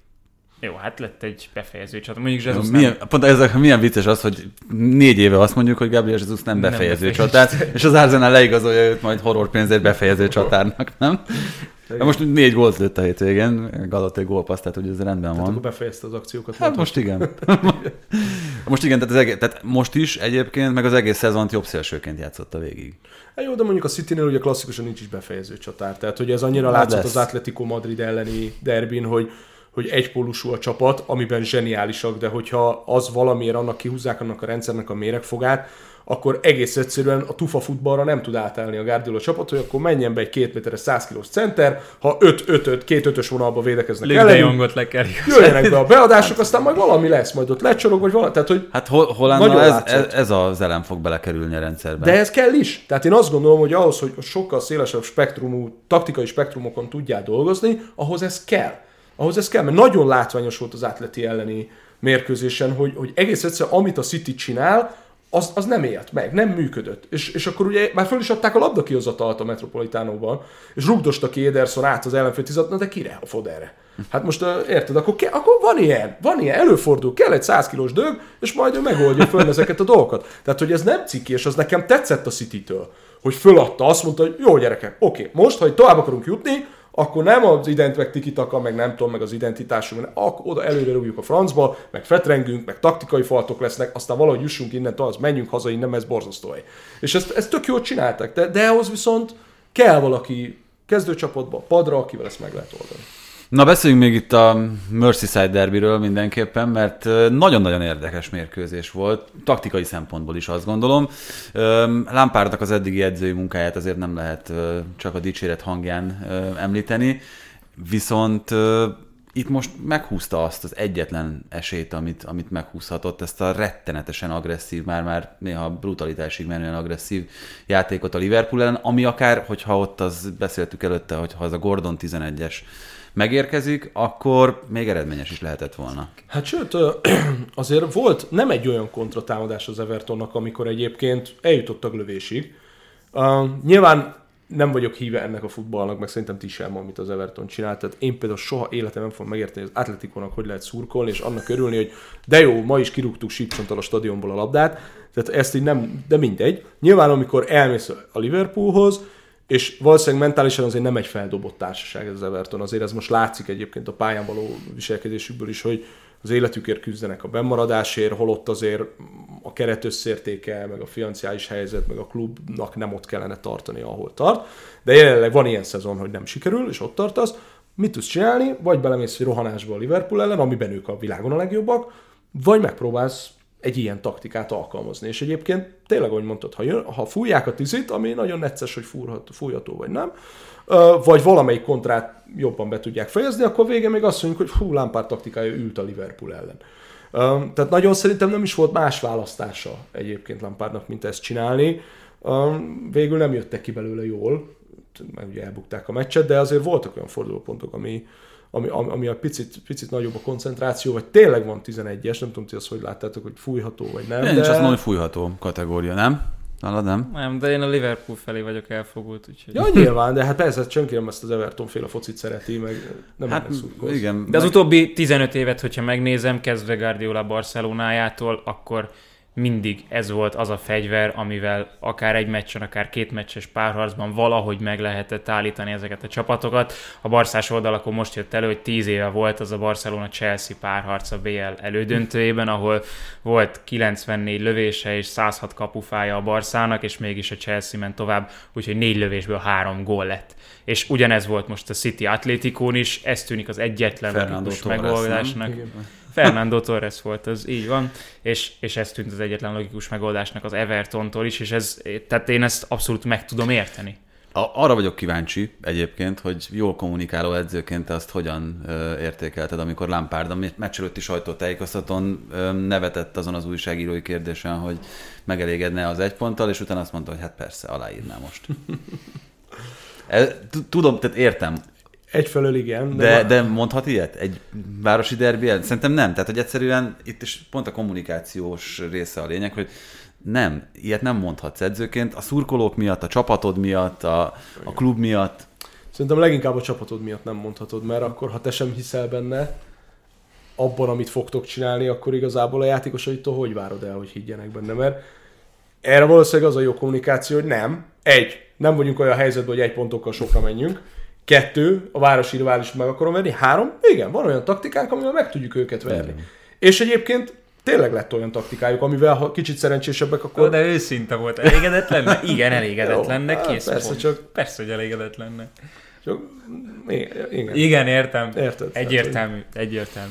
jó, hát lett egy befejező csatár. Mondjuk Jesus nem... Pont ez milyen vicces az, hogy 4 éve azt mondjuk, hogy Gabriel Jesus nem befejező csatár, és az Arsenal leigazolja őt majd horrorpénzért befejező csatárnak, nem? Igen. Most 4 gólt lőtt a hétvégén, Galaté gólpassz, tehát ugye ez rendben van. Tehát akkor befejezte az akciókat. Hát most igen. Tehát most is egyébként, meg az egész szezont jobb szélsőként játszotta végig. Hát jó, de mondjuk a Citynél ugye klasszikusan nincs is befejező csatár. Tehát ugye ez annyira látszott az Atlético Madrid elleni derbin, hogy egypólusú a csapat, amiben zseniálisak, de hogyha az valamiért annak kihúzzák annak a rendszernek a méregfogát, akkor egész egyszerűen a tufa futballra nem tud átállni a Guardiola csapat, hogy akkor menjen be egy 2 méteres 100 kilós center, ha 2-5-ös vonalba védekeznek ellenünk, jöjjenek be a beadások, aztán majd valami lesz, majd ott lecsorog, vagy valami. Tehát, hogy hát Hollandban ez az elem fog belekerülni a rendszerben. De ez kell is. Tehát én azt gondolom, hogy ahhoz, hogy sokkal szélesebb spektrumú, taktikai spektrumokon tudjál dolgozni, ahhoz ez kell. Mert nagyon látványos volt az Atleti elleni mérkőzésen, hogy egész egyszerűen amit a City csinál, az nem élt meg, nem működött. És akkor ugye már föl is adták a labdakihozatalt a Metropolitánóban, és rugdosta ki Ederson át az ellenfél tizatna, de kire a Fodenre? Hát most érted, akkor van ilyen, előfordul, kell egy 100 kilós dög, és majd ő megoldja föl ezeket a dolgokat. Tehát, hogy ez nem ciki, és az nekem tetszett a City-től, hogy föladta, azt mondta, hogy jó gyerekek, oké, most, ha tovább akarunk jutni, akkor nem az ident meg tikitaka, meg nem tudom, meg az identitásunk, akkor oda előre rúgjuk a francba, meg fetrengünk, meg taktikai faltok lesznek, aztán valahogy jussunk innen, az menjünk haza, innen, ez borzasztó. És ezt tök jól csinálták, de ahhoz viszont kell valaki kezdőcsapatba, padra, akivel ezt meg lehet oldani. Na beszéljünk még itt a Merseyside derbiről mindenképpen, mert nagyon-nagyon érdekes mérkőzés volt, taktikai szempontból is azt gondolom. Lampardnak az eddigi edzői munkáját azért nem lehet csak a dicséret hangján említeni, viszont itt most meghúzta azt az egyetlen esélyt, amit meghúzhatott, ezt a rettenetesen agresszív, már néha brutalitásig menően agresszív játékot a Liverpool ellen, ami akár, hogyha ott az beszéltük előtte, hogyha az a Gordon 11-es megérkezik, akkor még eredményes is lehetett volna. Hát sőt, azért volt nem egy olyan kontratámadás az Evertonnak, amikor egyébként eljutottak lövésig. Nyilván nem vagyok híve ennek a futballnak, meg szerintem ti sem, amit az Everton csinált. Tehát én például soha életemben nem fogom megérteni, hogy az Atléticonak hogy lehet szurkolni, és annak örülni, hogy de jó, ma is kirúgtuk sípcsonttal a stadionból a labdát. Tehát ezt így nem, de mindegy. Nyilván amikor elmész a Liverpoolhoz, és valószínűleg mentálisan azért nem egy feldobott társaság ez az Everton, azért ez most látszik egyébként a pályán való viselkedésükből is, hogy az életükért küzdenek a bennmaradásért, holott azért a keret összértéke, meg a financiális helyzet, meg a klubnak nem ott kellene tartani, ahol tart. De jelenleg van ilyen szezon, hogy nem sikerül, és ott tartasz. Mit tudsz csinálni? Vagy belemész egy rohanásba a Liverpool ellen, amiben ők a világon a legjobbak, vagy megpróbálsz egy ilyen taktikát alkalmazni. És egyébként tényleg, ahogy mondtad, ha fújják a tizit, ami nagyon necces, hogy fújható vagy nem, vagy valamelyik kontrát jobban be tudják fejezni, akkor végén még azt mondjuk, hogy Lampard taktikája ült a Liverpool ellen. Tehát nagyon szerintem nem is volt más választása egyébként Lampardnak, mint ezt csinálni. Végül nem jöttek ki belőle jól, mert ugye elbukták a meccset, de azért voltak olyan fordulópontok, ami a picit nagyobb a koncentráció, vagy tényleg van 11-es, nem tudom, ti azt hogy láttátok, hogy fújható vagy nem. Én is azt mondom, fújható kategória, nem? Nálad nem? Nem, de én a Liverpool felé vagyok elfogult, úgyhogy... Ja, nyilván, de hát persze, csönkérem ezt az Everton-féle focit szereti, meg nem hát, szurkolsz. Igen. De az utóbbi 15 évet, hogyha megnézem, kezdve Guardiola Barcelonájától, akkor mindig ez volt az a fegyver, amivel akár egy meccsen, akár 2 meccses párharcban valahogy meg lehetett állítani ezeket a csapatokat. A barszás oldalakon most jött elő, hogy 10 éve volt az a Barcelona-Chelsea párharc a BL elődöntőjében, ahol volt 94 lövése és 106 kapufája a Barszának, és mégis a Chelsea ment tovább, úgyhogy 4 lövésből 3 gól lett. És ugyanez volt most a City Atlétikón is, ez tűnik az egyetlen megoldásnak. Fernando Torres volt, az így van, és ez tűnt az egyetlen logikus megoldásnak az Evertontól is, és ez, tehát én ezt abszolút meg tudom érteni. Arra vagyok kíváncsi egyébként, hogy jól kommunikáló edzőként azt hogyan értékelted, amikor Lampard a meccs előtti sajtótájékoztatón nevetett azon az újságírói kérdésen, hogy megelégedne az 1 ponttal, és utána azt mondta, hogy hát persze, aláírná most. Tudom, tehát értem. Egyfelől igen. De mondhat ilyet? Egy városi derbien? Szerintem nem. Tehát, hogy egyszerűen itt is pont a kommunikációs része a lényeg, hogy nem, ilyet nem mondhatsz edzőként. A szurkolók miatt, a csapatod miatt, a klub miatt. Szerintem leginkább a csapatod miatt nem mondhatod, mert akkor, ha te sem hiszel benne, abban, amit fogtok csinálni, akkor igazából a játékosaitól hogy várod el, hogy higgyenek benne, mert erre valószínűleg az a jó kommunikáció, hogy nem vagyunk olyan helyzetben, hogy egy pontokkal sokra menjünk, 2, a városi riválisat meg akarom venni, 3, igen, van olyan taktikánk, amivel meg tudjuk őket venni. Mm. És egyébként tényleg lett olyan taktikájuk, amivel ha kicsit szerencsésebbek, akkor... De őszinte volt, elégedetlen? Igen, elégedetlennek, kész persze, pont. Persze, hogy elégedetlennek. Igen, értem. Érted, egyértelmű,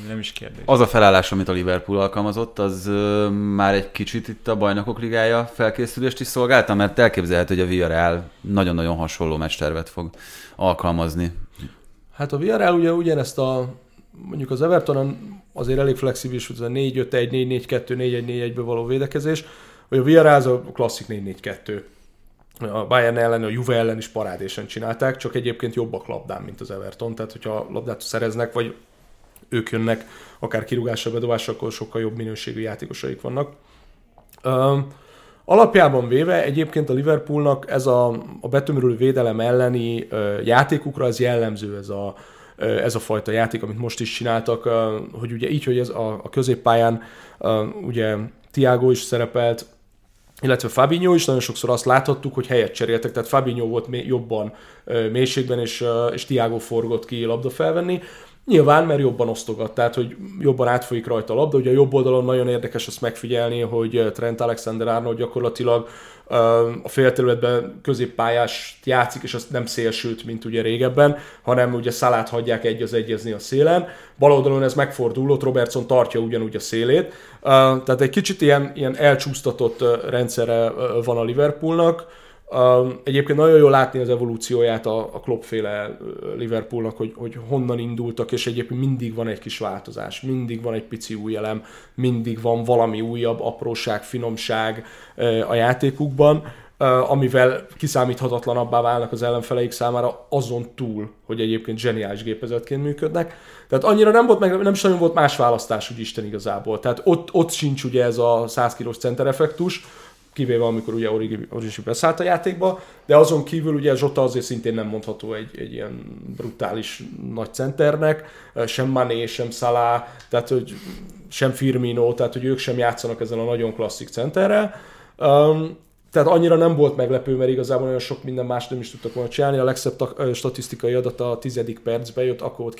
nem is kérdés. Az a felállás, amit a Liverpool alkalmazott, az már egy kicsit itt a Bajnokok Ligája felkészülést is szolgálta, mert elképzelhető, hogy a Villarreal nagyon-nagyon hasonló meccstervet fog alkalmazni. Hát a Villarreal ugye ugyanezt a, mondjuk az Evertonon azért elég flexibilis, az a 4-5-1, 4-4-2, 4-1-4-1-ből való védekezés, hogy a Villarreal az a klasszik 4-4-2. A Bayern ellen, a Juve ellen is parádésen csinálták, csak egyébként jobbak labdán, mint az Everton, tehát hogyha labdát szereznek, vagy ők jönnek, akár kirúgással, bedobással, akkor sokkal jobb minőségű játékosaik vannak. Alapjában véve egyébként a Liverpoolnak ez a betömörülő védelem elleni játékukra az jellemző, ez a fajta játék, amit most is csináltak, hogy ugye így, hogy ez a középpályán ugye Thiago is szerepelt, illetve Fabinho is, nagyon sokszor azt láthattuk, hogy helyet cseréltek, tehát Fabinho volt jobban mélységben, és Thiago forgott ki labda felvenni. Nyilván, mert jobban osztogat, tehát hogy jobban átfolyik rajta a labda. Ugye a jobb oldalon nagyon érdekes azt megfigyelni, hogy Trent Alexander-Arnold gyakorlatilag a félterületben középpályást játszik, és azt nem szélsőt, mint ugye régebben, hanem ugye Szalát hagyják egy az egyezni a szélen. Bal oldalon ez megfordul, ott Robertson tartja ugyanúgy a szélét. Tehát egy kicsit ilyen elcsúsztatott rendszere van a Liverpoolnak. Egyébként nagyon jól látni az evolúcióját a Klopp-féle Liverpoolnak, hogy honnan indultak, és egyébként mindig van egy kis változás, mindig van egy pici új elem, mindig van valami újabb apróság, finomság a játékukban, amivel kiszámíthatatlanabbá válnak az ellenfeleik számára azon túl, hogy egyébként zseniális gépezetként működnek. Tehát annyira nem volt, meg nem is nagyon volt más választás, úgy Isten igazából. Tehát ott sincs ugye ez a 100 kilós center effektus, kivéve amikor ugye Origi beszállt a játékba, de azon kívül ugye Zsota azért szintén nem mondható egy ilyen brutális nagy centernek, sem Mané, sem Salah, tehát hogy sem Firmino, tehát hogy ők sem játszanak ezen a nagyon klasszik centerrel. Tehát annyira nem volt meglepő, mert igazából olyan sok minden más nem is tudtak volna csinálni. A legszebb statisztikai adat a 10. percben jött, akkor volt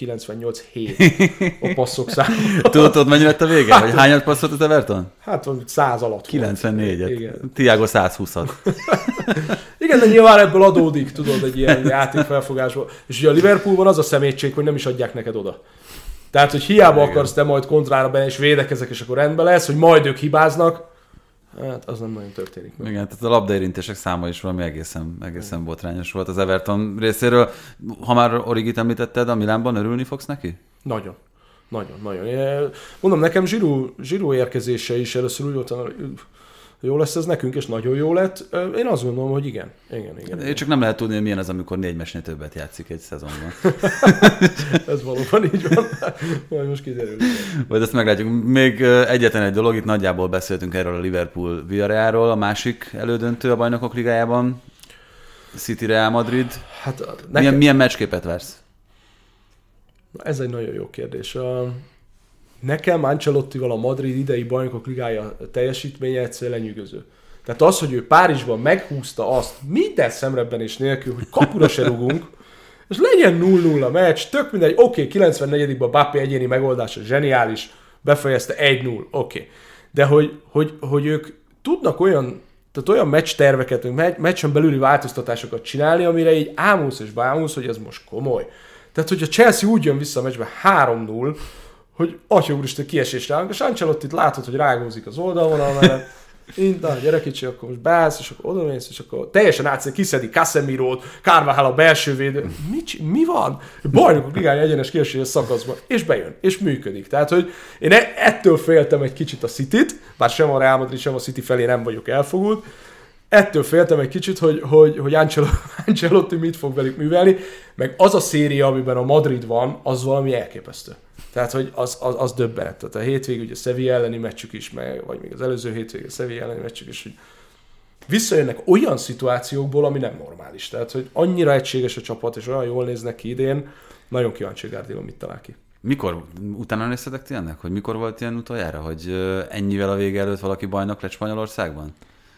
98-7 a passzok száma. Tudod, mennyi lett a vége? Hát, hányat passzolt az Everton? Hát 100 alatt 94-et. Thiago 120-at. Igen, de nyilván ebből adódik, tudod, egy ilyen játékfelfogásból. És ugye a Liverpoolban az a szemétség, hogy nem is adják neked oda. Tehát, hogy hiába akarsz te majd kontrára benne, és védekezek, és akkor rendben lesz, hogy majd ők hibáznak. Hát az nem nagyon történik meg. Igen, tehát a labdaérintések száma is valami egészen botrányos volt az Everton részéről. Ha már Origit említetted, a Milánban örülni fogsz neki? Nagyon. Mondom, nekem Giroud érkezése is először úgy voltam, hogy jó lesz ez nekünk, és nagyon jó lett. Én azt gondolom, hogy igen. Csak nem lehet tudni, hogy milyen az, amikor 4 meccsnél többet játszik egy szezonban. Ez valóban így van. Majd most kiderül. Vagy ezt meglátjuk. Még egyetlen egy dolog, itt nagyjából beszéltünk erről a Liverpool Villarrealról, a másik elődöntő a Bajnokok Ligájában, City Real Madrid. Hát, milyen meccsképet vársz? Ez egy nagyon jó kérdés. Nekem Ancelottival a Madrid idei Bajnokok Ligája teljesítménye egyszerűen lenyűgöző. Tehát az, hogy ő Párizsban meghúzta azt, minden szemrebbenés nélkül, hogy kapura se rugunk, és legyen 0-0 a meccs, tök mindegy, oké, 94-ben Bappé egyéni megoldása zseniális, befejezte 1-0, oké. De hogy ők tudnak olyan meccs terveket, meccsen belüli változtatásokat csinálni, amire így ámulsz és bámulsz, hogy ez most komoly. Tehát, hogy a Chelsea úgy jön vissza a meccsbe 3-0, hogy atya úristen kiesés ránk, és Ancelottit látod, hogy rágózik az oldalvonal mellett, na gyere kicsi, akkor most beállsz, és akkor odamész, és akkor teljesen átszed, kiszedi Casemirót, Carvajal a belső védő, mi van? Bajnokok Ligája egyenes kieséses szakaszban, és bejön, és működik. Tehát, hogy én ettől féltem egy kicsit a Cityt, bár sem a Real Madrid, sem a City felé nem vagyok elfogult, Ettől féltem egy kicsit, hogy Ancelotti mit fog velük művelni, meg az a széria, amiben a Madrid van, az valami elképesztő. Tehát, hogy az döbbenet. Tehát a hétvég, ugye a Sevilla elleni meccsük is, vagy még az előző hétvég a Sevilla elleni meccsük is, hogy visszajönnek olyan szituációkból, ami nem normális. Tehát, hogy annyira egységes a csapat, és olyan jól néznek ki idén, nagyon kíváncsi Gárdilom, mit talál ki. Mikor? Utána néztetek ti ennek? Hogy mikor volt ilyen utoljára, hogy ennyivel a vége előtt valaki bajnok lett Spanyolországban?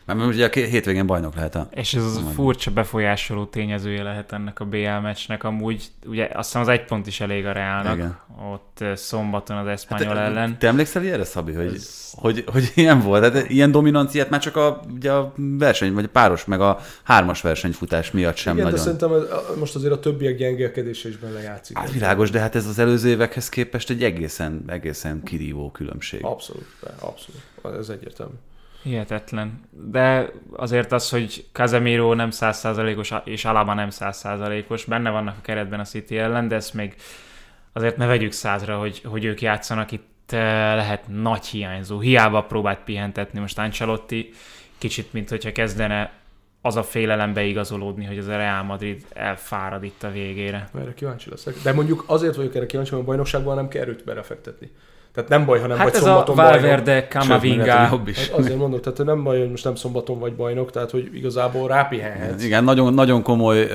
Mert ugye a hétvégén bajnok lehet. És ez az furcsa befolyásoló tényezője lehet ennek a BL meccsnek. Amúgy ugye azt hiszem az egy pont is elég a Reálnak. Igen. Ott szombaton az Espanyol ellen. Te emlékszel ilyenre, Szabi, hogy ilyen volt? Hát ilyen dominanciát már csak a verseny, vagy a páros, meg a hármas versenyfutás miatt sem. Igen, nagyon. Igen, de szerintem most azért a többiek gyengélkedése is benne játszik. Hát világos, de hát ez az előző évekhez képest egy egészen kirívó különbség. Abszolút, ez egyértelmű. Hihetetlen. De azért az, hogy Casemiro nem 100%-os, és Alaba nem 100%-os, benne vannak a keretben a City ellen, de ezt még azért ne vegyük százra, hogy ők játszanak, itt lehet nagy hiányzó. Hiába próbált pihentetni most Ancelotti, kicsit, mint hogyha kezdene az a félelem beigazolódni, hogy az a Real Madrid elfárad itt a végére. Erre kíváncsi leszek. De mondjuk azért vagyok erre kíváncsi, hogy a bajnokságban nem kell erőt belefektetni. Tehát nem baj, ha nem hát vagy szombaton bajnok. Hát ez a Valverde, Camavinga. Azért mondom, tehát nem baj, hogy most nem szombaton vagy bajnok, tehát hogy igazából rápihenhetsz. Igen, nagyon, nagyon komoly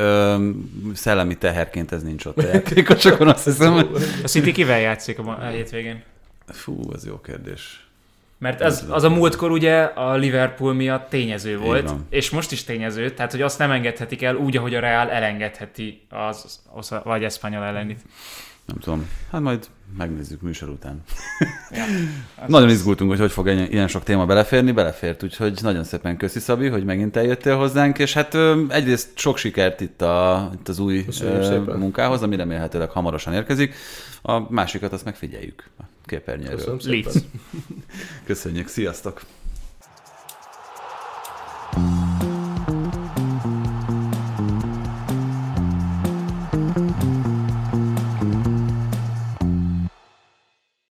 szellemi teherként ez nincs ott a játékosokon, azt hiszem. A City kivel játszik a hétvégén? Fú, az jó kérdés. Mert az a múltkor ugye a Liverpool miatt tényező volt, és most is tényező, tehát hogy azt nem engedhetik el úgy, ahogy a Real elengedheti vagy Espanyol ellenit. Nem tudom. Hát majd megnézzük műsor után. Ja, nagyon izgultunk, hogy fog ilyen sok téma beleférni. Belefért, úgyhogy nagyon szépen köszi, Szabi, hogy megint eljöttél hozzánk, és hát egyrészt sok sikert itt az új munkához, ami remélhetőleg hamarosan érkezik. A másikat azt megfigyeljük a képernyőről. Köszönöm szépen. Köszönjük, sziasztok!